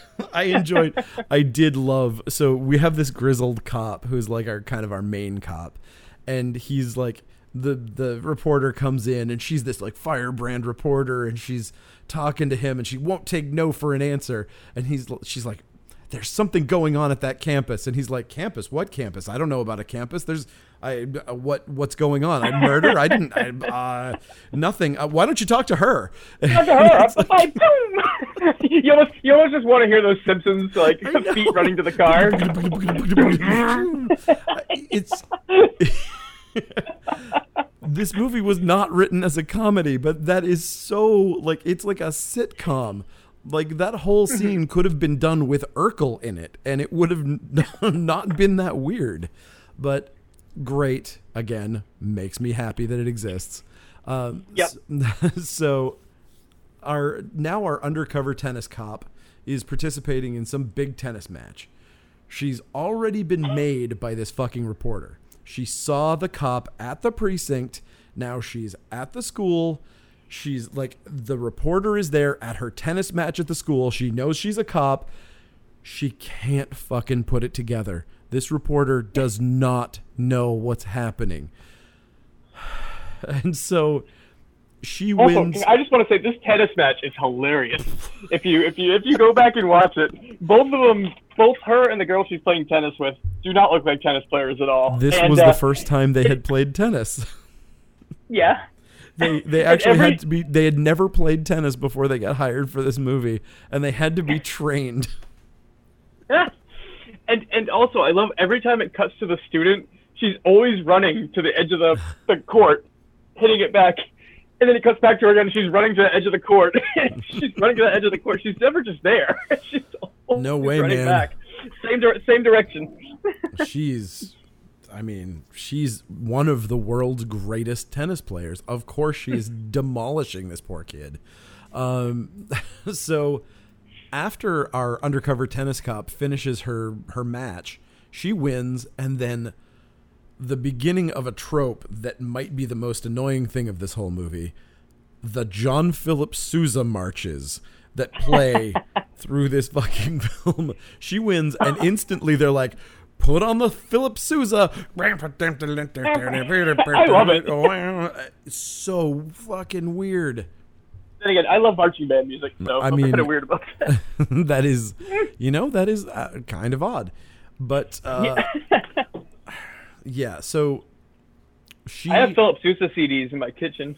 So we have this grizzled cop who's like our main cop. And he's like, the reporter comes in and she's this like firebrand reporter and she's talking to him and she won't take no for an answer. And she's like, there's something going on at that campus. And he's like, campus? What campus? I don't know about a campus. What's going on? I murder? I didn't. Nothing. Why don't you talk to her? Talk to her. Like, boom. You almost just want to hear those Simpsons like feet running to the car. This movie was not written as a comedy, but that is so like it's like a sitcom. Like that whole scene could have been done with Urkel in it, and it would have not been that weird. But great, again, makes me happy that it exists. Yep. So our undercover tennis cop is participating in some big tennis match. She's already been made by this fucking reporter. She saw the cop at the precinct. Now she's at the school. She's like, the reporter is there at her tennis match at the school. She knows she's a cop. She can't fucking put it together. This reporter does not know what's happening. And so she wins. I just want to say this tennis match is hilarious. If you go back and watch it, both of them, both her and the girl she's playing tennis with, do not look like tennis players at all. This was the first time they had played tennis. Yeah. They actually they had never played tennis before they got hired for this movie, and they had to be trained. Yeah. And also, I love every time it cuts to the student, she's always running to the edge of the court, hitting it back, and then it cuts back to her again, and she's running to the edge of the court. She's never just there. She's always running back. Same direction. She's one of the world's greatest tennis players. Of course, she is demolishing this poor kid. So after our undercover tennis cop finishes her match, she wins, and then the beginning of a trope that might be the most annoying thing of this whole movie, the John Philip Sousa marches that play through this fucking film. She wins, and instantly they're like, put on the Philip Sousa. I love it. So fucking weird. And again, I love marching band music, so I'm kind of weird about that. That is kind of odd. But, yeah, so she... I have Philip Sousa CDs in my kitchen.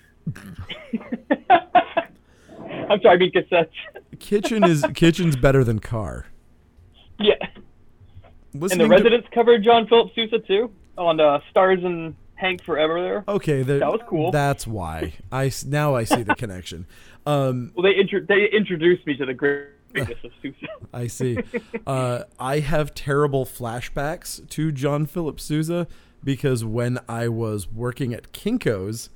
I'm sorry, I mean cassettes. Kitchen's better than car. Yeah. And the Residents covered John Philip Sousa, too, on Stars and... Hank Forever there. Okay, that was cool. That's why I see the connection. They introduced me to the greatness of Sousa. I see. I have terrible flashbacks to John Philip Sousa because when I was working at Kinko's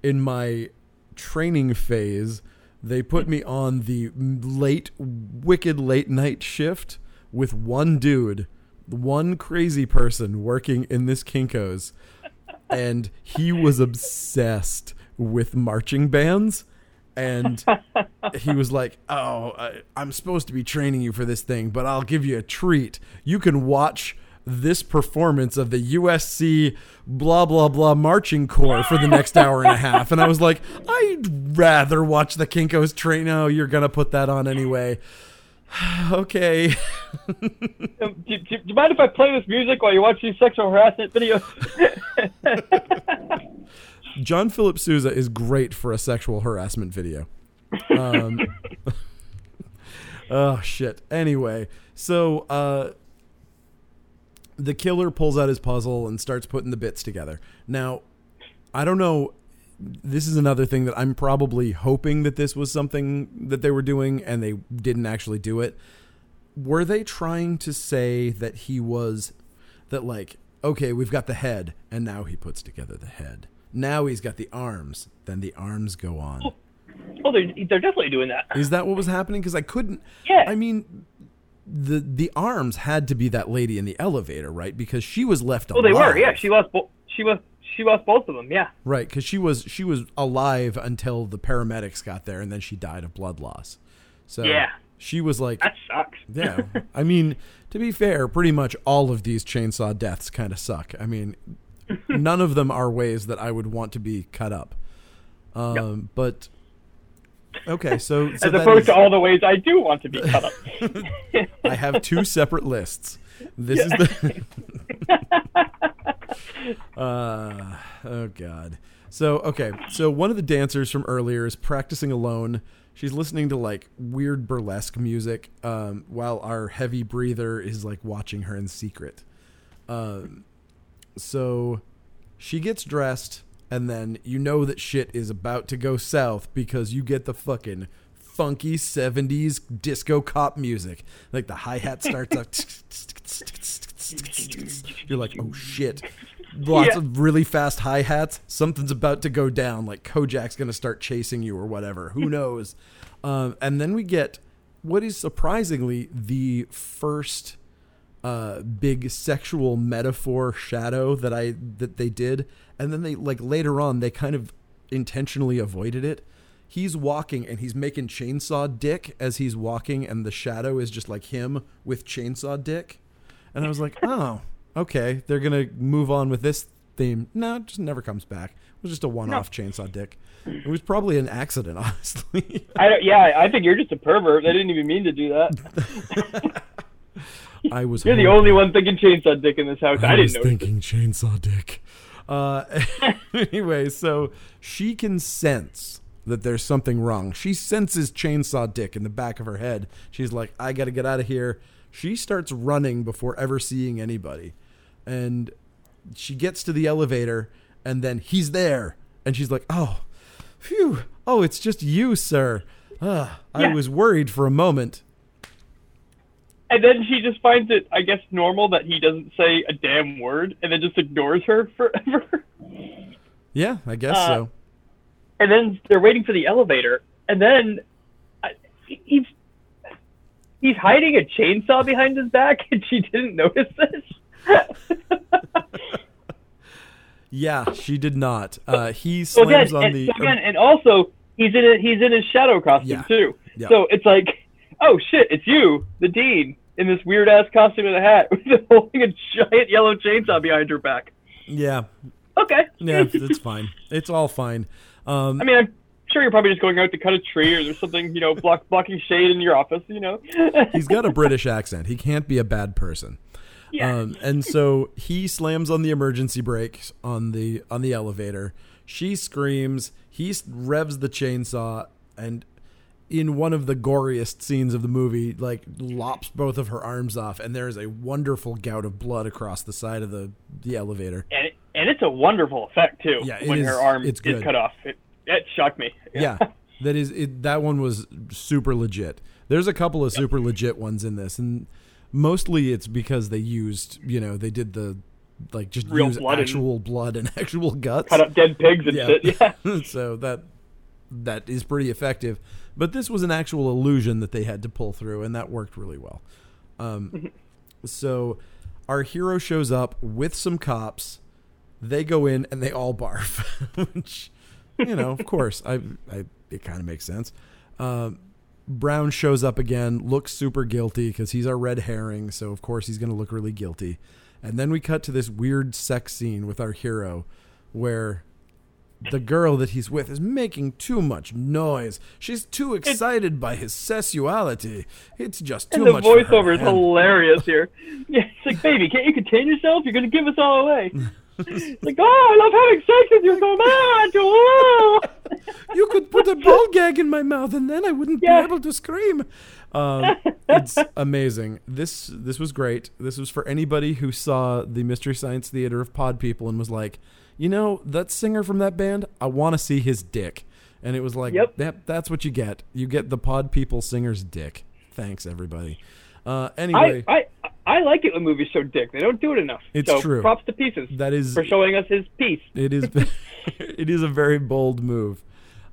in my training phase, they put me on the wicked late night shift with one dude, one crazy person working in this Kinko's. And he was obsessed with marching bands. And he was like, oh, I'm supposed to be training you for this thing, but I'll give you a treat. You can watch this performance of the USC blah, blah, blah marching corps for the next hour and a half. And I was like, I'd rather watch the Kinko's train. No, you're going to put that on anyway. Okay. Do you mind if I play this music while you watch these sexual harassment videos? John Philip Sousa is great for a sexual harassment video. Oh, shit. Anyway, so the killer pulls out his puzzle and starts putting the bits together. Now, I don't know. This is another thing that I'm probably hoping that this was something that they were doing and they didn't actually do it. Were they trying to say that he was that like, okay, we've got the head and now he puts together the head. Now he's got the arms. Then the arms go on. Oh, they're definitely doing that. Is that what was happening? Because I couldn't. Yeah. I mean, the arms had to be that lady in the elevator, right? Because she was left alive. Well, they were. Yeah, She lost both of them, yeah. Right, because she was alive until the paramedics got there, and then she died of blood loss. So yeah. She was like... That sucks. Yeah. I mean, to be fair, pretty much all of these chainsaw deaths kind of suck. I mean, none of them are ways that I would want to be cut up. Yep. But Okay, so as opposed to all the ways I do want to be cut up. I have two separate lists. This is the oh God. So okay, so one of the dancers from earlier is practicing alone. She's listening to like weird burlesque music, while our heavy breather is like watching her in secret. So she gets dressed, and then you know that shit is about to go south because you get the fucking funky 70s disco cop music. Like the hi-hat starts up. You're like, oh shit. Lots of really fast hi-hats. Something's about to go down. Like Kojak's going to start chasing you or whatever. Who knows? And then we get what is surprisingly the first big sexual metaphor shadow that they did. And then they like later on, they kind of intentionally avoided it. He's walking and he's making chainsaw dick as he's walking. And the shadow is just like him with chainsaw dick. And I was like, oh, okay, they're going to move on with this theme. No, it just never comes back. It was just a one-off chainsaw dick. It was probably an accident, honestly. I think you're just a pervert. I didn't even mean to do that. You're the only one thinking chainsaw dick in this house. I didn't know. I was thinking chainsaw dick. Anyway, so she can sense that there's something wrong. She senses chainsaw dick in the back of her head. She's like, I got to get out of here. She starts running before ever seeing anybody. And she gets to the elevator, and then he's there. And she's like, oh, phew. Oh, it's just you, sir. I was worried for a moment. And then she just finds it, I guess, normal that he doesn't say a damn word and then just ignores her forever. Yeah, I guess so. And then they're waiting for the elevator. And then he's hiding a chainsaw behind his back, and she didn't notice this. Yeah, she did not. He slams on the... And also, he's in his shadow costume, too. Yeah. So it's like... Oh shit! It's you, the dean, in this weird ass costume and a hat, holding a giant yellow chainsaw behind her back. Yeah. Okay. Yeah, it's fine. It's all fine. I mean, I'm sure you're probably just going out to cut a tree or there's something, you know, blocking shade in your office, you know. He's got a British accent. He can't be a bad person. Yeah. And so he slams on the emergency brake on the elevator. She screams. He revs the chainsaw and. In one of the goriest scenes of the movie, like lops both of her arms off, and there is a wonderful gout of blood across the side of the elevator. And it's a wonderful effect too. Yeah, when her arm is cut off, it shocked me. Yeah, that is it. That one was super legit. There's a couple of super legit ones in this, and mostly it's because they used, you know, they did the like just real use blood actual and blood and actual guts, cut up dead pigs and shit. Yeah, so that is pretty effective. But this was an actual illusion that they had to pull through, and that worked really well. So our hero shows up with some cops. They go in, and they all barf. Which, you know, of course, it kind of makes sense. Brown shows up again, looks super guilty because he's our red herring, so of course he's going to look really guilty. And then we cut to this weird sex scene with our hero where... The girl that he's with is making too much noise. She's too excited by his sensuality. It's just too much. And the voiceover is hilarious here. Yeah, it's like, baby, can't you contain yourself? You're going to give us all away. It's like, oh, I love having sex with you so much. Oh. You could put a ball gag in my mouth, and then I wouldn't be able to scream. It's amazing. This was great. This was for anybody who saw the Mystery Science Theater of Pod People and was like, you know, that singer from that band, I want to see his dick. And it was like, that's what you get. You get the Pod People singer's dick. Thanks, everybody. Anyway. I like it when movies show dick. They don't do it enough. It's true. Props to Pieces for showing us his piece. It is it is a very bold move.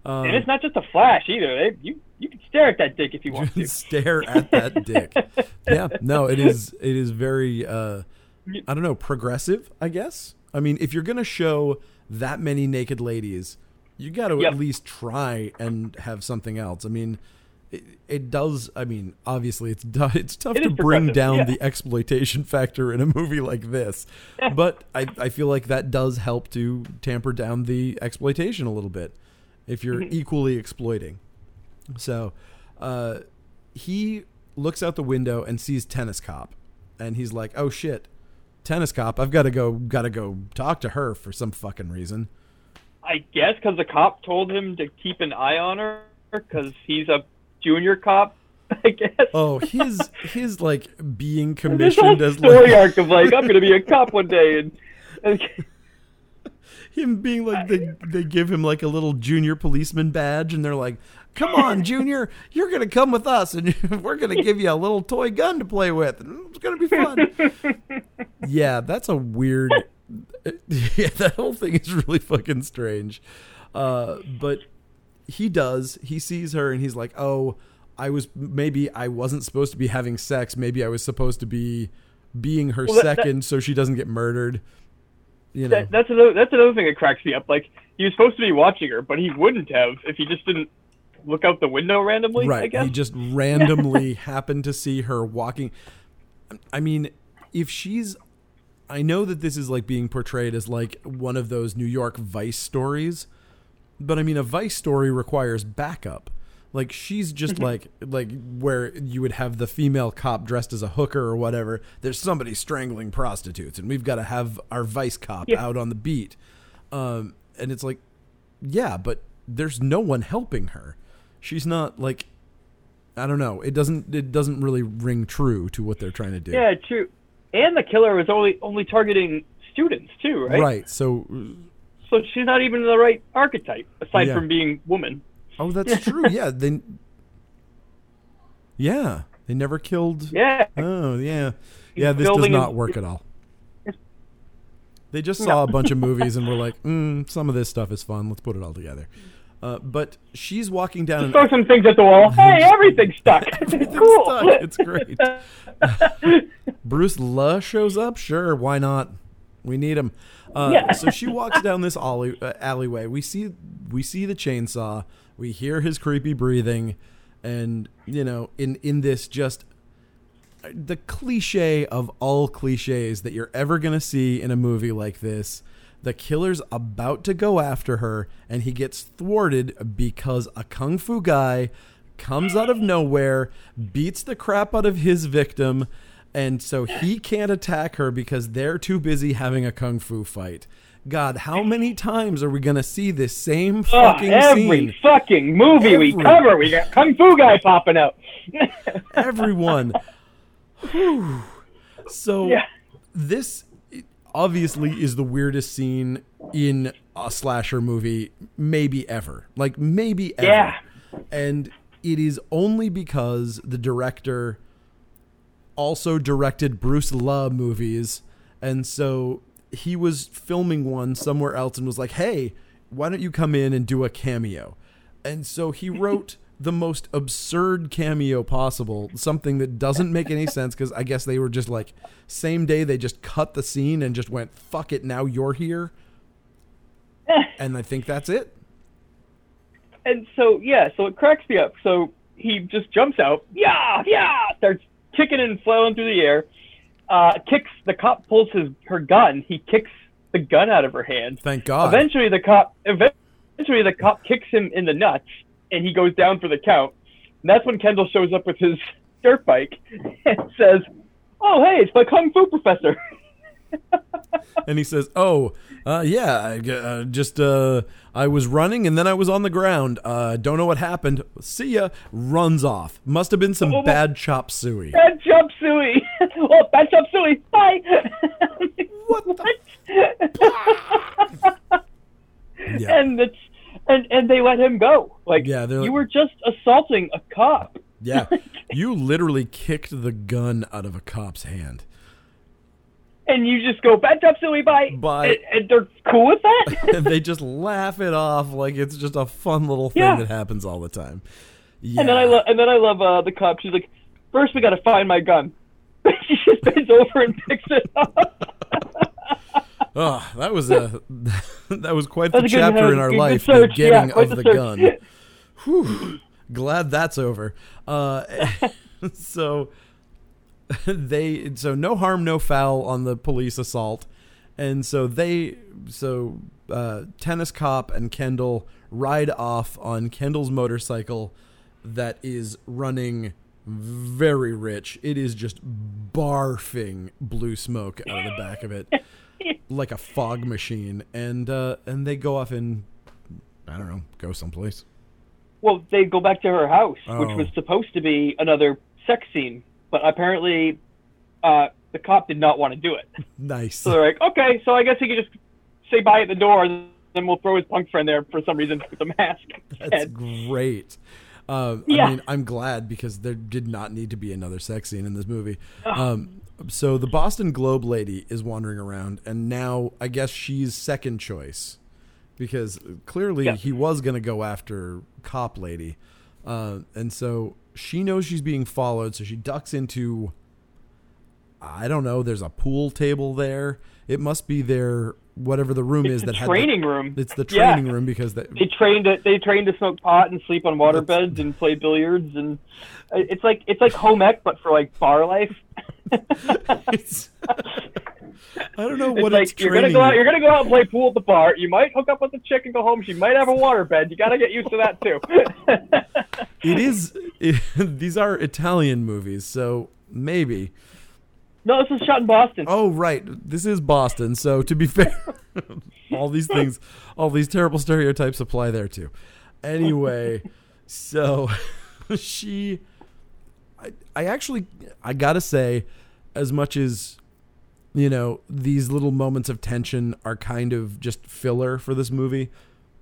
And it's not just a flash either. You can stare at that dick if you want to. Stare at that dick. Yeah. No, it is very, I don't know, progressive, I guess. I mean, if you're going to show that many naked ladies, you got to at least try and have something else. I mean, it does. I mean, obviously, it's tough to bring down the exploitation factor in a movie like this. But I feel like that does help to tamper down the exploitation a little bit if you're equally exploiting. So he looks out the window and sees Tennis Cop, and he's like, oh shit, Tennis Cop, I've got to go talk to her for some fucking reason. I guess because the cop told him to keep an eye on her because he's a junior cop, I guess. Oh, his like being commissioned as story arc of like, I'm gonna be a cop one day, and him being like they give him like a little junior policeman badge, and they're like, come on, Junior, you're gonna come with us, and we're gonna give you a little toy gun to play with, and it's gonna be fun. Yeah, that's a weird. Yeah, that whole thing is really fucking strange. But he sees her and he's like, oh, I wasn't supposed to be having sex. Maybe I was supposed to be being her so she doesn't get murdered. You know, that's another thing that cracks me up. Like, he was supposed to be watching her, but he wouldn't have if he just didn't look out the window randomly. Right. I guess. He just randomly happened to see her walking. I mean, I know that this is like being portrayed as like one of those New York Vice stories, but I mean, a Vice story requires backup. Like, she's just like where you would have the female cop dressed as a hooker or whatever. There's somebody strangling prostitutes, and we've got to have our Vice cop out on the beat. And it's like, yeah, but there's no one helping her. She's not like, I don't know. It doesn't really ring true to what they're trying to do. Yeah, true. And the killer was only targeting students too, right? Right. So she's not even the right archetype aside from being woman. Oh, that's true. Yeah. They never killed. Yeah. Oh, yeah. Yeah. This does not work at all. They just saw a bunch of movies and were like, some of this stuff is fun. Let's put it all together. But she's walking down. Throw some things at the wall. Hey, everything's stuck. Everything's cool. Stuck. It's great. Bruce Luh shows up. Sure, why not? We need him. So she walks down this alleyway. We see the chainsaw. We hear his creepy breathing, and you know, in this just the cliche of all cliches that you're ever gonna see in a movie like this. The killer's about to go after her, and he gets thwarted because a kung fu guy comes out of nowhere, beats the crap out of his victim, and so he can't attack her because they're too busy having a kung fu fight. God, how many times are we going to see this same fucking scene? Every fucking movie we cover, we got kung fu guy popping out. Everyone. Whew. So this obviously is the weirdest scene in a slasher movie maybe ever. Yeah. And it is only because the director also directed Bruce Luh movies, and so he was filming one somewhere else and was like, hey, why don't you come in and do a cameo? And so he wrote the most absurd cameo possible, something that doesn't make any sense, because I guess they were just like, same day they just cut the scene and just went, fuck it, now you're here. And I think that's it. And so, so it cracks me up. So he just jumps out, starts kicking and flailing through the air, the cop pulls her gun, he kicks the gun out of her hand. Thank God. Eventually the cop kicks him in the nuts, and he goes down for the count. And that's when Kendall shows up with his dirt bike and says, oh, hey, it's my Kung Fu professor. And he says, I was running and then I was on the ground. Don't know what happened. See ya. Runs off. Must have been some bad chop suey. Bad chop suey. Oh, bad chop suey. Bye. What the yeah. And it's, And they let him go. Like, you were just assaulting a cop. Yeah. You literally kicked the gun out of a cop's hand. And you just go, bad job, silly, bye. And they're cool with that? They just laugh it off like it's just a fun little thing that happens all the time. Yeah. And then I love the cop. She's like, first we got to find my gun. She just bends over and picks it up. Oh, that was quite the chapter in our life, the getting of the gun. Whew, glad that's over. So no harm, no foul on the police assault, and Tennis Cop and Kendall ride off on Kendall's motorcycle, that is running very rich. It is just barfing blue smoke out of the back of it like a fog machine. And they go off and, I don't know, go someplace. Well, they go back to her house, which was supposed to be another sex scene. But apparently the cop did not want to do it. Nice. So they're like, okay, so I guess he could just say bye at the door and then we'll throw his punk friend there for some reason with a mask. That's great. I mean, I'm glad because there did not need to be another sex scene in this movie. So the Boston Globe lady is wandering around, and now I guess she's second choice because clearly he was going to go after cop lady. And so she knows she's being followed, so she ducks into, I don't know, there's a pool table there. It must be their whatever the room is that had the training room. It's the training room because they trained to smoke pot and sleep on water beds and play billiards, and it's like home ec but for like bar life. I don't know what it's like. You're gonna go out and play pool at the bar. You might hook up with a chick and go home. She might have a water bed. You gotta get used to that too. These are Italian movies, so maybe. No, this is shot in Boston. Oh, right. This is Boston. So to be fair, all these terrible stereotypes apply there too. Anyway, so she, I gotta say, as much as, you know, these little moments of tension are kind of just filler for this movie,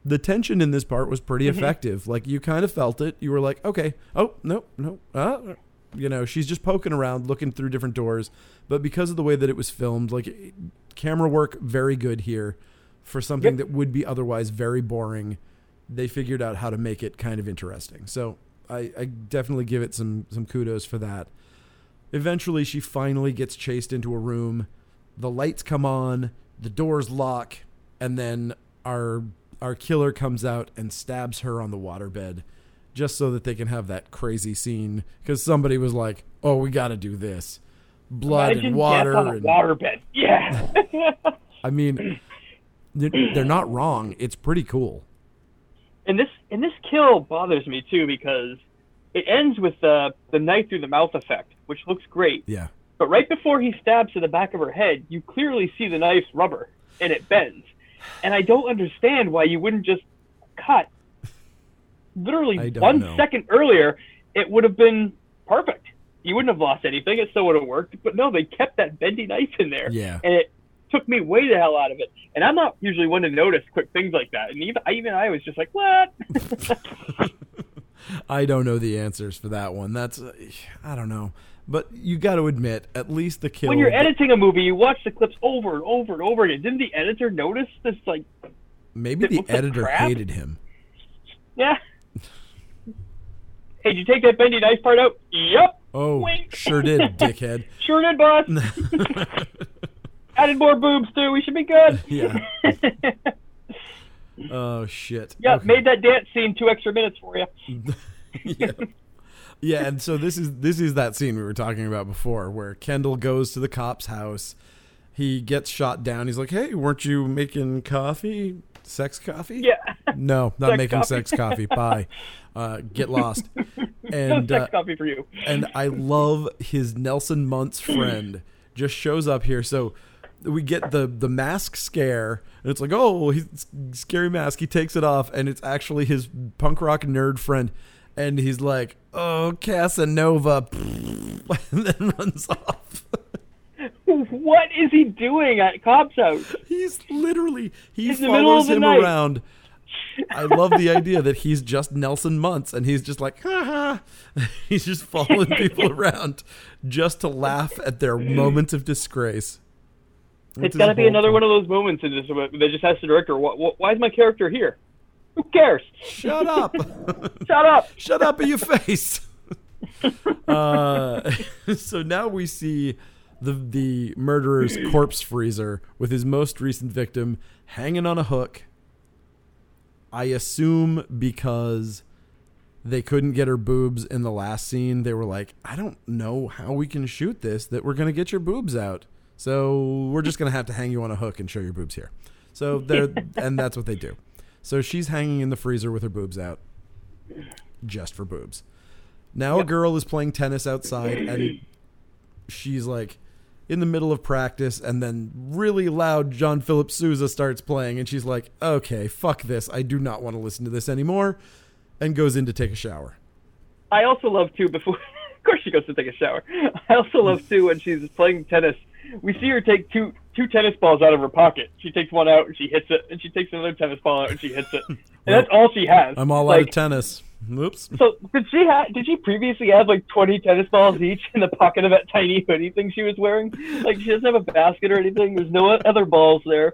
the tension in this part was pretty effective. Like, you kind of felt it. You were like, okay, oh, no. You know, she's just poking around, looking through different doors. But because of the way that it was filmed, like, camera work, very good here for something that would be otherwise very boring. They figured out how to make it kind of interesting. So I definitely give it some kudos for that. Eventually, she finally gets chased into a room. The lights come on, the doors lock, and then our killer comes out and stabs her on the waterbed, just so that they can have that crazy scene because somebody was like, oh, we got to do this. Blood and water. Death on a waterbed. Yeah. I mean, they're not wrong. It's pretty cool. And this kill bothers me too because it ends with the knife through the mouth effect, which looks great. Yeah. But right before he stabs to the back of her head, you clearly see the knife's rubber and it bends. And I don't understand why you wouldn't just cut. Literally 1 second earlier, it would have been perfect. You wouldn't have lost anything. It still would have worked. But no, they kept that bendy knife in there. Yeah. And it took me way the hell out of it. And I'm not usually one to notice quick things like that. And even I was just like, what? I don't know the answers for that one. That's, I don't know. But you got to admit, at least the kill. When you're editing a movie, you watch the clips over and over and over again. Didn't the editor notice this? Like, maybe the editor hated him. Yeah. Hey, did you take that bendy knife part out? Yep. Oh, wink. Sure did, dickhead. Sure did, boss. Added more boobs, too. We should be good. Yeah. Oh, shit. Yeah, okay. Made that dance scene 2 extra minutes for you. Yeah. Yeah, and so this is that scene we were talking about before where Kendall goes to the cop's house. He gets shot down. He's like, hey, weren't you making coffee? Sex coffee? Yeah. No, not making coffee. Sex coffee. Bye. Get lost. And sex coffee for you. And I love his Nelson Muntz friend just shows up here. So we get the mask scare, and it's like, oh, he's scary mask. He takes it off, and it's actually his punk rock nerd friend. And he's like, oh, Casanova, and then runs off. What is he doing at Cobb's house? He's literally, he follows him around. I love the idea that he's just Nelson Muntz and he's just like, ha ha. He's just following people around just to laugh at their moments of disgrace. It's got to be another one of those moments in this that just has the director, why is my character here? Who cares? Shut up. Shut up. Shut up in your face. So now we see the murderer's corpse freezer with his most recent victim hanging on a hook. I assume because they couldn't get her boobs in the last scene, they were like, I don't know how we can shoot this, that we're going to get your boobs out. So we're just going to have to hang you on a hook and show your boobs here. So and that's what they do. So she's hanging in the freezer with her boobs out. just for boobs. Now a girl is playing tennis outside, and she's like in the middle of practice, and then really loud John Philip Sousa starts playing, and she's like, okay, fuck this. I do not want to listen to this anymore, and goes in to take a shower. I also love, too, before... Of course she goes to take a shower. I also love, too, when she's playing tennis, we see her take two tennis balls out of her pocket. She takes one out, and she hits it, and she takes another tennis ball out, and she hits it. And well, that's all she has. I'm all out of tennis. Oops. So did she previously have like 20 tennis balls each in the pocket of that tiny hoodie thing she was wearing? Like, she doesn't have a basket or anything. There's no other balls there.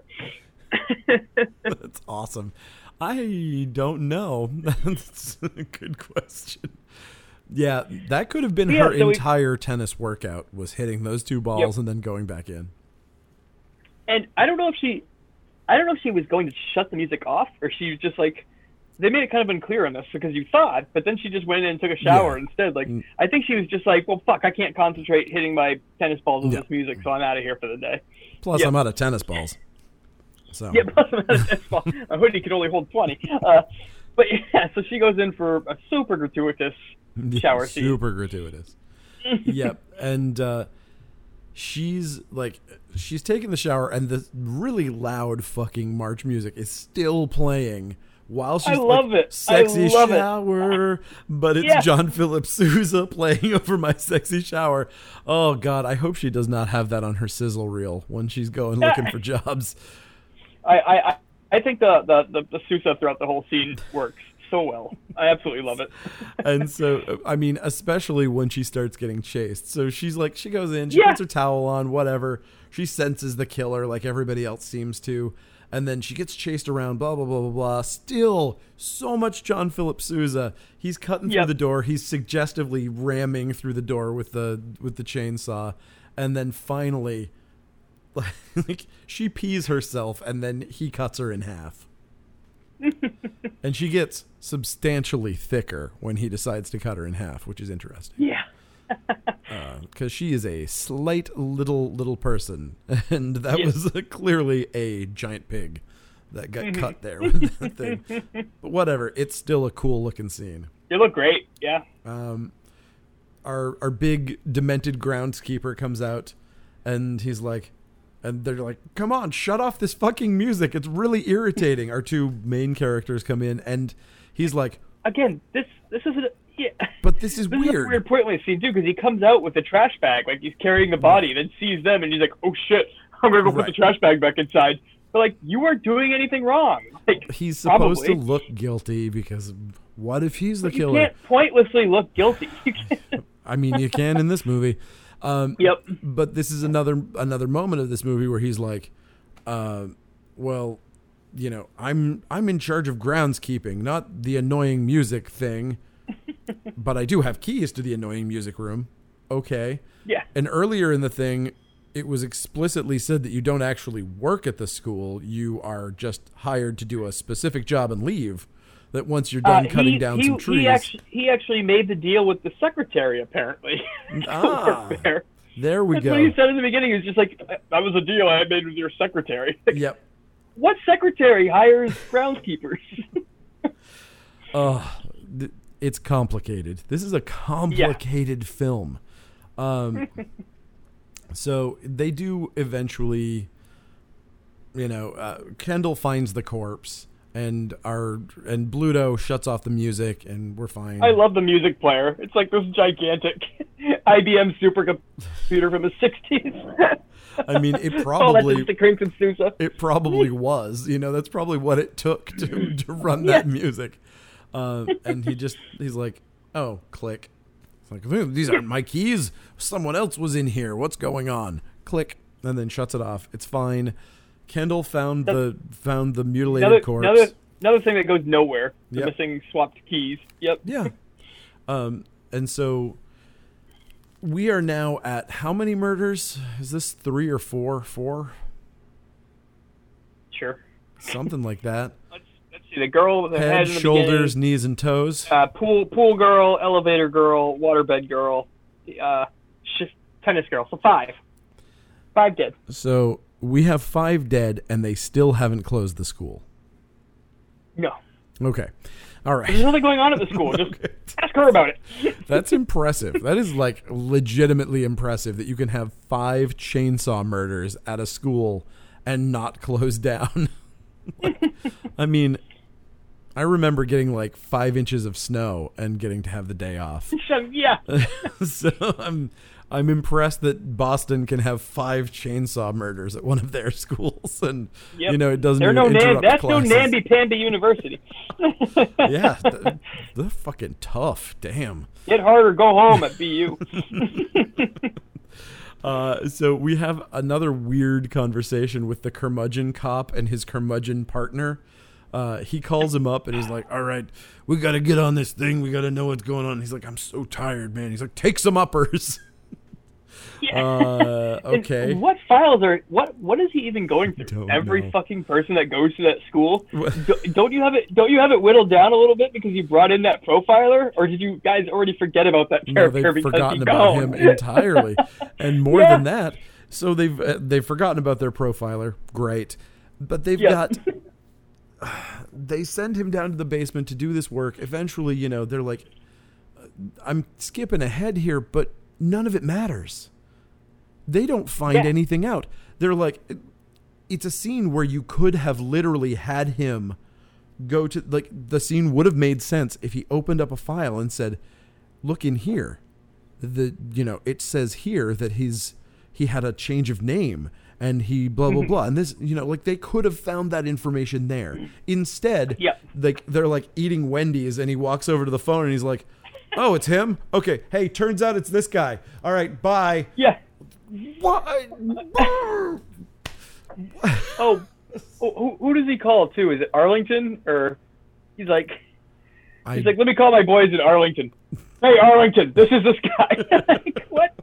That's awesome. I don't know. That's a good question. Yeah, that could have been her entire tennis workout, was hitting those two balls and then going back in. And I don't know if she was going to shut the music off, or she was just like, they made it kind of unclear on this because you thought, but then she just went in and took a shower instead. Like, I think she was just like, well, fuck, I can't concentrate hitting my tennis balls with this music, so I'm out of here for the day. Plus, I'm out of tennis balls. So. Yeah, plus I'm out of tennis balls. A hoodie can only hold 20. But yeah, so she goes in for a super gratuitous shower scene. Super gratuitous. Yep. And she's taking the shower, and the really loud fucking March music is still playing while she's sexy shower, but it's John Philip Sousa playing over my sexy shower. Oh God, I hope she does not have that on her sizzle reel when she's going looking for jobs. I think the Sousa throughout the whole scene works so well. I absolutely love it. And so, I mean, especially when she starts getting chased. So she's like, she goes in, she puts her towel on, whatever. She senses the killer like everybody else seems to. And then she gets chased around, blah, blah, blah, blah, blah. Still so much John Philip Sousa. He's cutting through the door. He's suggestively ramming through the door with the chainsaw. And then finally, like, she pees herself, and then he cuts her in half. And she gets substantially thicker when he decides to cut her in half, which is interesting. Yeah. Because she is a slight little person, and that was clearly a giant pig that got cut there with that thing. But whatever, it's still a cool looking scene. It looked great, yeah. Our big demented groundskeeper comes out, and he's like, and they're like, come on, shut off this fucking music. It's really irritating. Our two main characters come in, and he's like, again, this isn't. Yeah. But this is weird. This is a weird point in the scene, too, because he comes out with a trash bag. Like, he's carrying the body and then sees them, and he's like, oh, shit, I'm going to go put the trash bag back inside. But, like, you weren't doing anything wrong. Like, he's supposed to look guilty, because what if he's the killer? You can't pointlessly look guilty. I mean, you can in this movie. Yep. But this is another moment of this movie where he's like, well, you know, I'm in charge of groundskeeping, not the annoying music thing. But I do have keys to the annoying music room. Okay. Yeah. And earlier in the thing, it was explicitly said that you don't actually work at the school. You are just hired to do a specific job and leave. That once you're done cutting down some trees. He actually made the deal with the secretary, apparently. There we go. That's what he said in the beginning. He was just like, that was a deal I made with your secretary. Yep. What secretary hires groundskeepers? Oh, it's complicated. This is a complicated film. So they do eventually, you know, Kendall finds the corpse, and Bluto shuts off the music, and we're fine. I love the music player. It's like this gigantic IBM supercomputer from the 60s. I mean, it probably was, you know, that's probably what it took to run that music. And he's like, oh, click. It's like, these aren't my keys. Someone else was in here. What's going on? Click. And then shuts it off. It's fine. Kendall found the mutilated corpse. Another thing that goes nowhere. The missing swapped keys. Yep. Yeah. And so we are now at how many murders? Is this 3 or 4? 4? Sure. Something like that. The girl with the head, shoulders, knees, and toes. Pool girl, elevator girl, waterbed girl, tennis girl. So 5. 5 dead. So we have 5 dead, and they still haven't closed the school. No. Okay. All right. There's nothing going on at the school. Just ask her about it. That's impressive. That is like legitimately impressive that you can have 5 chainsaw murders at a school and not close down. I mean, I remember getting like 5 inches of snow and getting to have the day off. Yeah. So I'm impressed that Boston can have 5 chainsaw murders at one of their schools, and you know it doesn't. That's no namby-pamby university. Yeah, they're fucking tough. Damn. Get hard or go home at BU. So we have another weird conversation with the curmudgeon cop and his curmudgeon partner. He calls him up and he's like, all right, we got to get on this thing. We got to know what's going on. He's like, I'm so tired, man. He's like, take some uppers. Yeah. Okay. What files are, what is he even going through? Every fucking person that goes to that school. Don't you have it whittled down a little bit because you brought in that profiler, or did you guys already forget about that character? No, they've forgotten about him entirely. And more than that. So they've forgotten about their profiler. Great. But they've got, they send him down to the basement to do this work. Eventually, you know, they're like, I'm skipping ahead here, but none of it matters. They don't find anything out. They're like, it's a scene where you could have literally had him go to, like, the scene would have made sense if he opened up a file and said, look in here. You know, it says here that he had a change of name. And he blah, blah, blah. And this, you know, like they could have found that information there. Instead, they're like eating Wendy's and he walks over to the phone and he's like, oh, it's him? Okay. Hey, turns out it's this guy. All right. Bye. Yeah. Why? Who does he call too? Is it Arlington? Or he's like, let me call my boys in Arlington. Hey, Arlington, this is this guy. Like, what?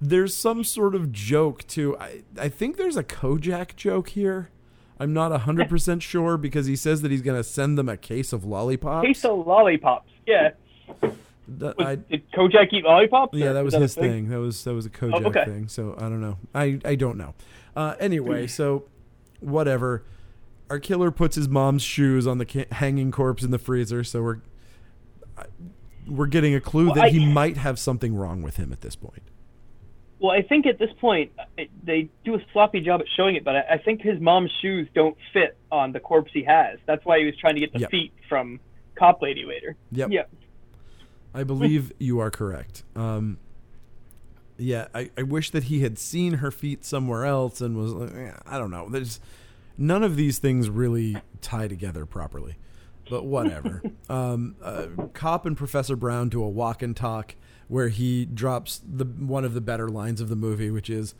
There's some sort of joke, too. I think there's a Kojak joke here. I'm not 100% sure because he says that he's going to send them a case of lollipops. Case of lollipops, yeah. Did Kojak eat lollipops? Yeah, that was his thing. That was a Kojak thing, so I don't know. I don't know. Anyway, so whatever. Our killer puts his mom's shoes on the hanging corpse in the freezer, so we're getting a clue that he might have something wrong with him at this point. Well, I think at this point, they do a sloppy job at showing it, but I think his mom's shoes don't fit on the corpse he has. That's why he was trying to get the feet from Cop Lady later. Yep. I believe you are correct. I wish that he had seen her feet somewhere else and was like, I don't know. There's none of these things really tie together properly, but whatever. Cop and Professor Brown do a walk and talk where he drops one of the better lines of the movie, which is,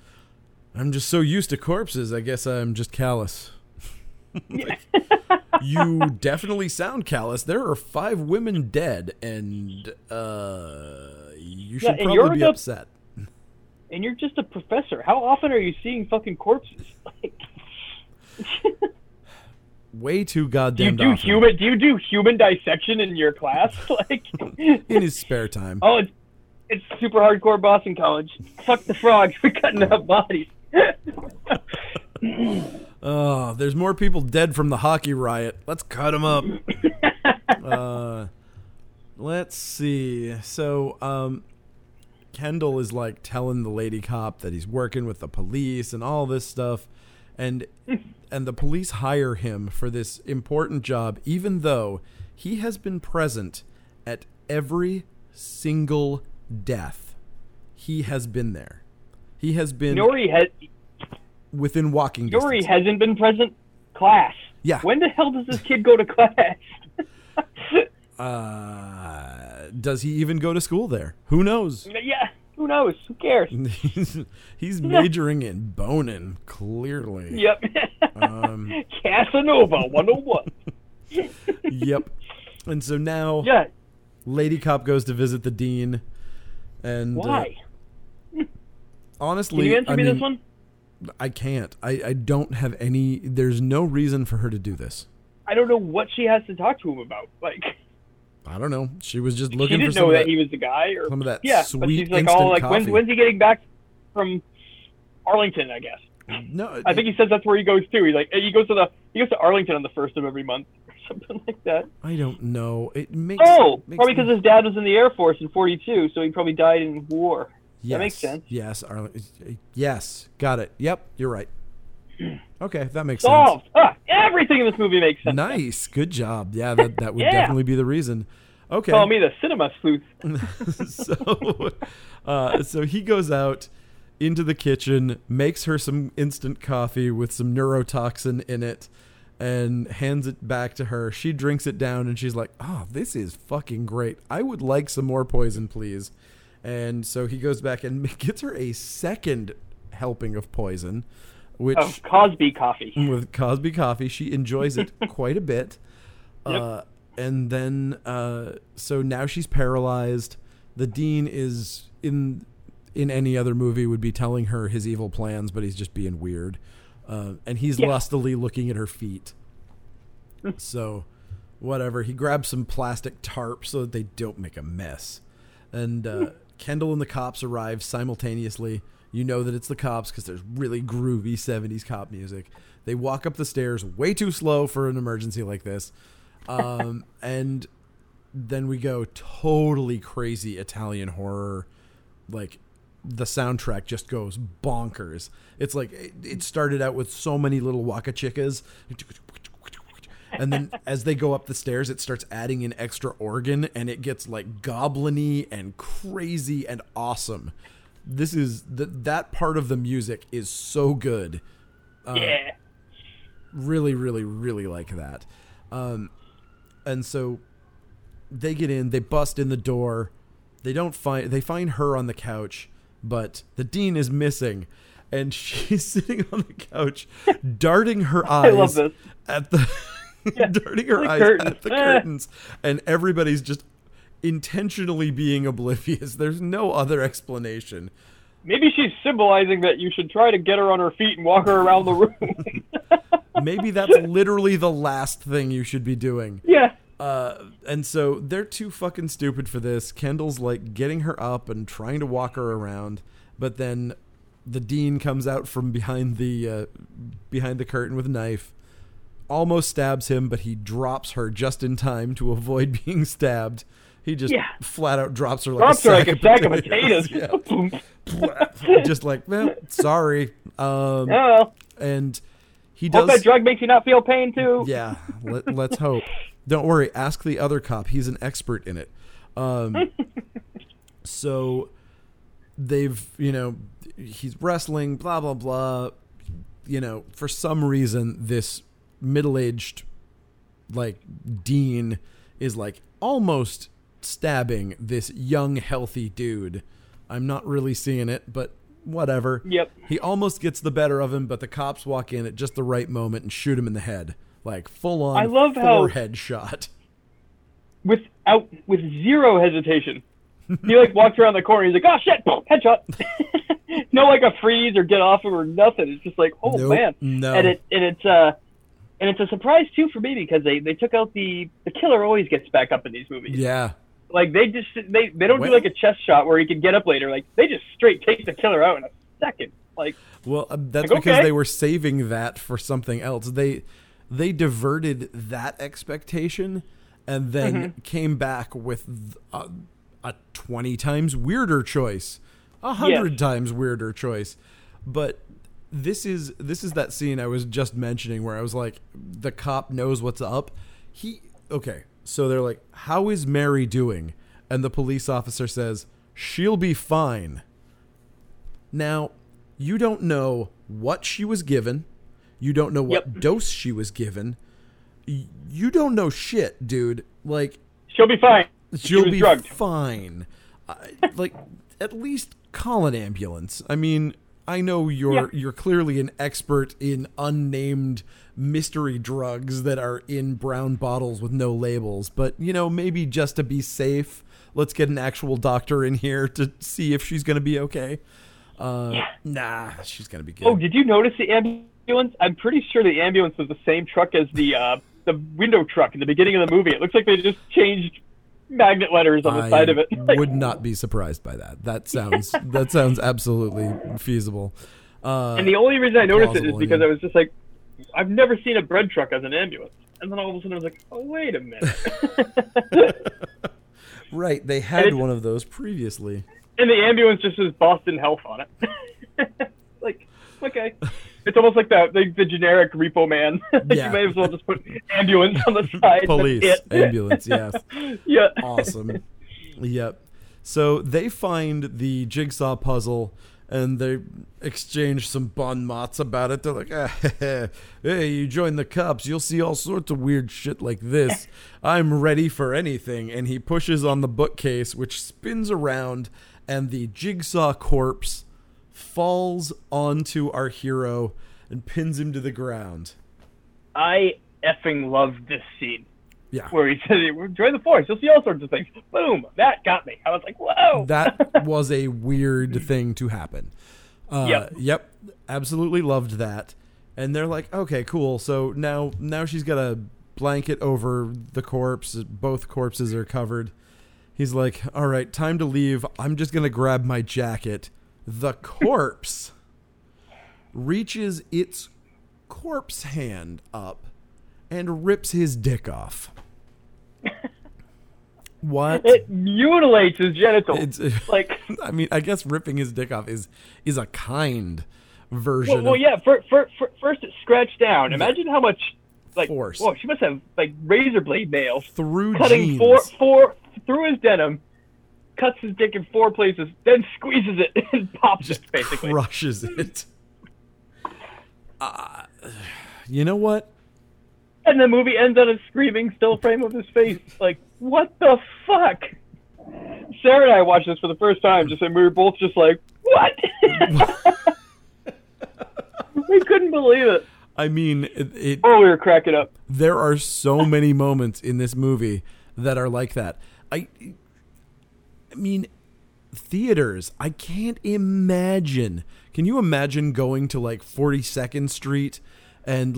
I'm just so used to corpses, I guess I'm just callous. Like, you definitely sound callous. There are 5 women dead, and you should probably be upset. And you're just a professor. How often are you seeing fucking corpses? Like... Way too goddamn. Do you do human dissection in your class? Like in his spare time. Oh, it's super hardcore Boston College. Fuck the frogs for cutting up bodies. Oh, there's more people dead from the hockey riot. Let's cut them up. Let's see. So, Kendall is like telling the lady cop that he's working with the police and all this stuff. And the police hire him for this important job, even though he has been present at every single death. He has been there. He has been within walking distance. Nori hasn't been present. Class. Yeah. When the hell does this kid go to class? Does he even go to school there? Who knows? Yeah. Who knows? Who cares? He's majoring in boning, clearly. Yep. Casanova 101. Yep. And so now Lady Cop goes to visit the dean. And why? Honestly, can you answer me this one? I can't. I don't have any. There's no reason for her to do this. I don't know what she has to talk to him about. Like... I don't know. She was just looking for some of that. She didn't know that he was the guy. Or, some of that sweet but she's like, instant coffee. When's he getting back from Arlington, I guess? No. I think he says that's where he goes to. He's like, he goes to Arlington on the 1st of every month. something like that. I don't know. It makes probably because his dad was in the Air Force in 1942, so he probably died in war. Yes. That makes sense. Yes, Arlen. Yes, got it. Yep, you're right. Okay, that makes sense. Ah, everything in this movie makes sense. Nice, good job. Yeah, that would definitely be the reason. Okay, call me the cinema sleuth. So he goes out into the kitchen, makes her some instant coffee with some neurotoxin in it, and hands it back to her. She drinks it down, and she's like, "Oh, this is fucking great. I would like some more poison, please." And so he goes back and gets her a second helping of poison, which Cosby coffee. With Cosby coffee, she enjoys it quite a bit. Yep. And then, so now she's paralyzed. The dean is in any other movie would be telling her his evil plans, but he's just being weird. And he's lustily looking at her feet. So whatever. He grabs some plastic tarp so that they don't make a mess. And Kendall and the cops arrive simultaneously. You know that it's the cops because there's really groovy 70s cop music. They walk up the stairs way too slow for an emergency like this. And then we go totally crazy Italian horror. Like, the soundtrack just goes bonkers. It's like it started out with so many little Waka Chickas. And then as they go up the stairs, it starts adding an extra organ, and it gets like goblin-y and crazy and awesome. This is that part of the music is so good. Yeah. Really, really, really like that. And so they get in, they bust in the door. They find her on the couch, but the dean is missing. And she's sitting on the couch, darting her eyes at the curtains, and everybody's just intentionally being oblivious. There's no other explanation. Maybe she's symbolizing that you should try to get her on her feet and walk her around the room. Maybe that's literally the last thing you should be doing. Yeah. And so they're too fucking stupid for this. Kendall's like getting her up and trying to walk her around, but then the dean comes out from behind the curtain with a knife, almost stabs him, but he drops her just in time to avoid being stabbed. He just flat out drops her like a sack of potatoes. Yeah. Just like, well, sorry. And he does. Hope that drug makes you not feel pain too. Yeah, let's hope. Don't worry. Ask the other cop. He's an expert in it. So they've, he's wrestling, blah, blah, blah. For some reason, this middle-aged, dean is, almost stabbing this young, healthy dude. I'm not really seeing it, but whatever. Yep. He almost gets the better of him, but the cops walk in at just the right moment and shoot him in the head. Full-on forehead shot. With zero hesitation. He, walks around the corner. He's like, oh, shit, headshot. No, a freeze or get off him or nothing. It's just like, oh, man. No. And it's a surprise, too, for me because they took out the killer always gets back up in these movies. Yeah. They don't do, a chest shot where he can get up later. They just straight take the killer out in a second. That's because they were saving that for something else. They diverted that expectation and then came back with a 20 times weirder choice. 100 times weirder choice. But this is that scene I was just mentioning where I was like, the cop knows what's up. So they're like, how is Mary doing? And the police officer says, she'll be fine. Now, you don't know what she was given. You don't know what dose she was given. You don't know shit, dude. She'll be fine. She'll be drugged. Fine. At least call an ambulance. I mean, I know you're clearly an expert in unnamed mystery drugs that are in brown bottles with no labels, but maybe just to be safe, let's get an actual doctor in here to see if she's going to be okay. Nah, she's going to be good. Oh, did you notice the ambulance? I'm pretty sure the ambulance was the same truck as the window truck in the beginning of the movie. It looks like they just changed magnet letters on the side of it. I would not be surprised by that. That sounds absolutely feasible. And the only reason I noticed it is because I was just like, I've never seen a bread truck as an ambulance. and then all of a sudden I was like, oh, wait a minute. Right, they had one of those previously. And the ambulance just says Boston Health on it. Like, okay. It's almost like the generic repo man. You may as well just put ambulance on the side. Police, ambulance, yes. Yeah. Awesome. Yep. So they find the jigsaw puzzle and they exchange some bon mots about it. They're like, hey, you join the cops, you'll see all sorts of weird shit like this. I'm ready for anything. And he pushes on the bookcase, which spins around, and the jigsaw corpse falls onto our hero and pins him to the ground. I effing love this scene. Yeah. Where he said, join the force, you'll see all sorts of things. Boom. That got me. I was like, whoa. That was a weird thing to happen. Yep. Absolutely loved that. And they're like, okay, cool. So now she's got a blanket over the corpse. Both corpses are covered. He's like, all right, time to leave. I'm just going to grab my jacket. The corpse reaches its corpse hand up and rips his dick off. What? It mutilates his genitals. I mean, I guess ripping his dick off is a kind version. Well, yeah. First, it scratched down. Imagine how much force. Whoa, she must have razor blade nails through jeans, cutting four through his denim. Cuts his dick in four places, then squeezes it and pops it, basically. Crushes it. You know what? And the movie ends on a screaming still frame of his face. Like, what the fuck? Sarah and I watched this for the first time, and we were both just like, what? We couldn't believe it. I mean, we were cracking up. There are so many moments in this movie that are like that. I mean, theaters, I can't imagine. Can you imagine going to 42nd Street and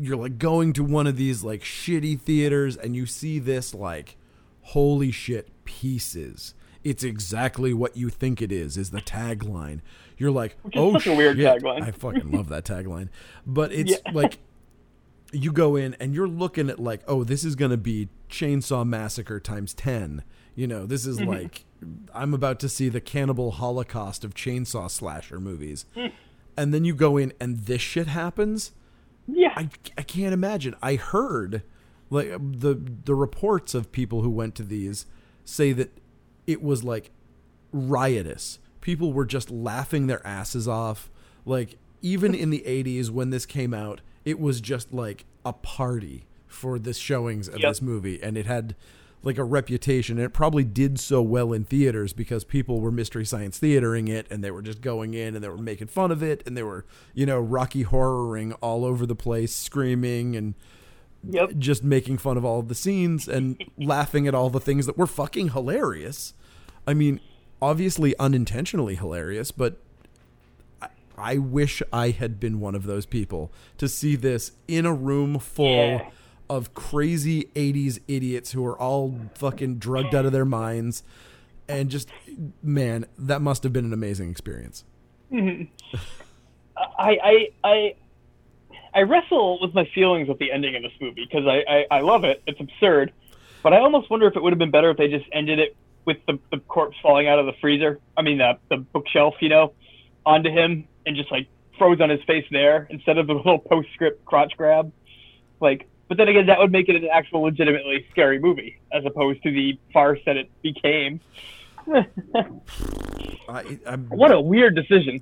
you're going to one of these shitty theaters and you see this holy shit, Pieces. It's exactly what you think it is the tagline. You're like, oh, such a weird tagline. I fucking love that tagline. But it's you go in and you're looking at this is going to be Chainsaw Massacre times 10. You know, this is I'm about to see the Cannibal Holocaust of chainsaw slasher movies. And then you go in and this shit happens? Yeah. I can't imagine. I heard the reports of people who went to these say that it was riotous. People were just laughing their asses off. Even in the 80s when this came out, it was just a party for the showings of this movie. And it had a reputation, and it probably did so well in theaters because people were Mystery Science Theatering it, and they were just going in and they were making fun of it, and they were, Rocky Horroring all over the place, screaming and just making fun of all of the scenes and laughing at all the things that were fucking hilarious. I mean, obviously unintentionally hilarious, but I wish I had been one of those people to see this in a room full of crazy 80s idiots who are all fucking drugged out of their minds. And just, man, that must have been an amazing experience. Mm-hmm. I wrestle with my feelings with the ending of this movie because I love it. It's absurd. But I almost wonder if it would have been better if they just ended it with the corpse falling out of the freezer. I mean, the bookshelf, onto him and just froze on his face there instead of the little postscript crotch grab. But then again, that would make it an actual legitimately scary movie, as opposed to the farce that it became. What a weird decision.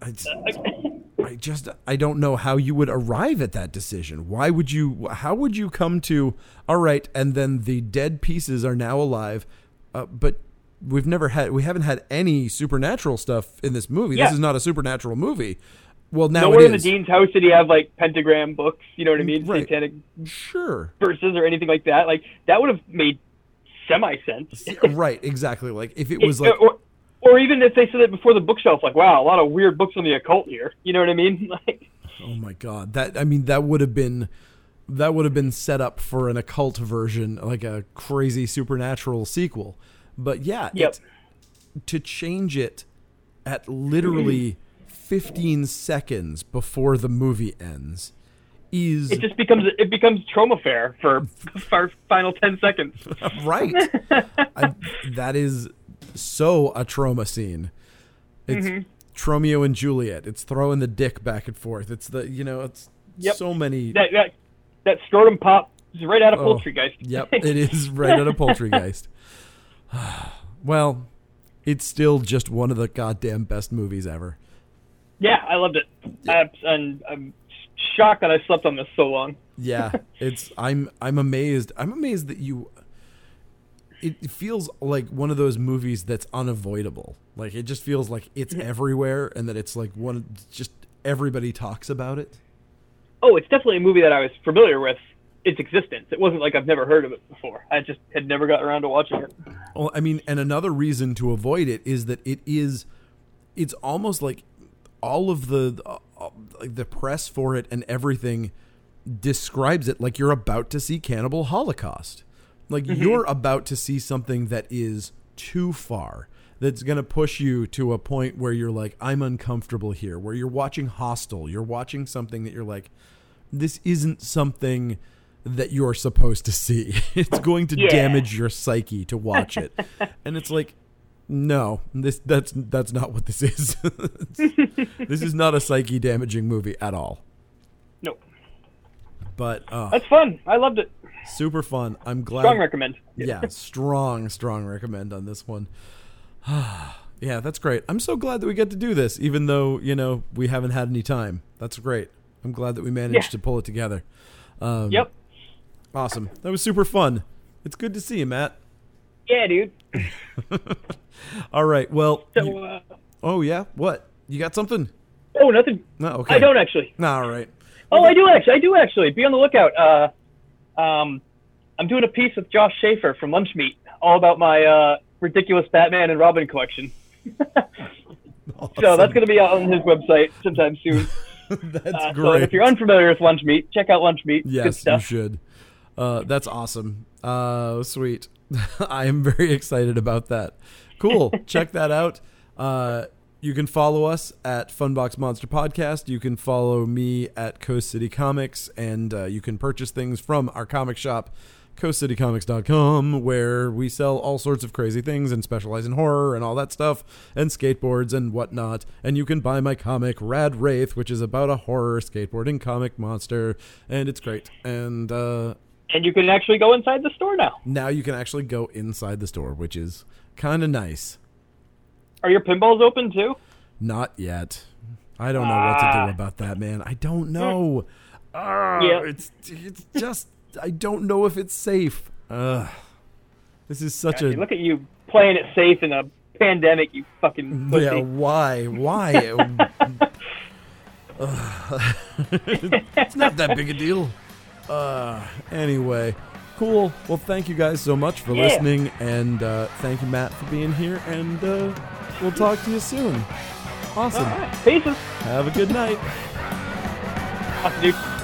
I don't know how you would arrive at that decision. How would you come to, all right, and then the dead pieces are now alive, but we haven't had any supernatural stuff in this movie. Yeah. This is not a supernatural movie. Well, now nowhere in the Dean's house did he have pentagram books, you know what I mean? Right. Satanic verses or anything like that. That would have made semi-sense. Right, exactly. If it was or even if they said it before the bookshelf, wow, a lot of weird books on the occult here. You know what I mean? Oh my God. That would have been set up for an occult version, a crazy supernatural sequel. But yeah, to change it at literally 15 seconds before the movie ends is... It becomes Troma Fair for our final 10 seconds. Right. That is so a Troma scene. It's Tromeo and Juliet. It's throwing the dick back and forth. It's the, you know, it's so many... That scrotum pop is right out of Poultrygeist. Yep, it is right out of Poultrygeist. Well, it's still just one of the goddamn best movies ever. Yeah, I loved it. And I'm shocked that I slept on this so long. Yeah, it's I'm amazed. I'm amazed that you... It feels like one of those movies that's unavoidable. Like, it just feels like it's everywhere, and that it's like one... Just everybody talks about it. Oh, it's definitely a movie that I was familiar with its existence. It wasn't like I've never heard of it before. I just had never gotten around to watching it. Well, I mean, and another reason to avoid it is that it's almost like all of the press for it and everything describes it like you're about to see Cannibal Holocaust. Like, you're about to see something that is too far, that's going to push you to a point where you're like, I'm uncomfortable here, where you're watching Hostel, you're watching something that you're like, this isn't something that you're supposed to see. It's going to damage your psyche to watch it. And it's like, no, that's not what this is. This is not a psyche damaging movie at all. Nope. But that's fun. I loved it. Super fun. I'm glad. Strong recommend. Yeah. Strong recommend on this one. Yeah, that's great. I'm so glad that we get to do this, even though, you know, we haven't had any time. That's great. I'm glad that we managed to pull it together. Yep. Awesome. That was super fun. It's good to see you, Matt. Yeah, dude. All right. Well. So, oh, yeah. What? You got something? Oh, nothing. No, okay. I don't actually. No, all right. Oh, I do actually. Be on the lookout. I'm doing a piece with Josh Schaefer from Lunch Meat all about my ridiculous Batman and Robin collection. Awesome. So that's going to be out on his website sometime soon. That's great. So if you're unfamiliar with Lunch Meat, check out Lunch Meat. Yes, good stuff. You should. That's awesome. Sweet. I am very excited about that. Cool. Check that out. You can follow us at Funbox Monster Podcast. You can follow me at Coast City Comics, and you can purchase things from our comic shop, coastcitycomics.com, where we sell all sorts of crazy things and specialize in horror and all that stuff and skateboards and whatnot. And you can buy my comic Rad Wraith, which is about a horror skateboarding comic monster, and it's great. And you can actually go inside the store now. Now you can actually go inside the store, which is kind of nice. Are your pinballs open too? Not yet. I don't know what to do about that, man. I don't know. It's just... I don't know if it's safe. This is such a... Look at you playing it safe in a pandemic, you fucking pussy. Yeah, why? It's not that big a deal. Anyway, cool. Well, thank you guys so much for listening, and thank you, Matt, for being here, and we'll talk to you soon. Awesome. All right. Peace. Have a good night. Awesome, dude.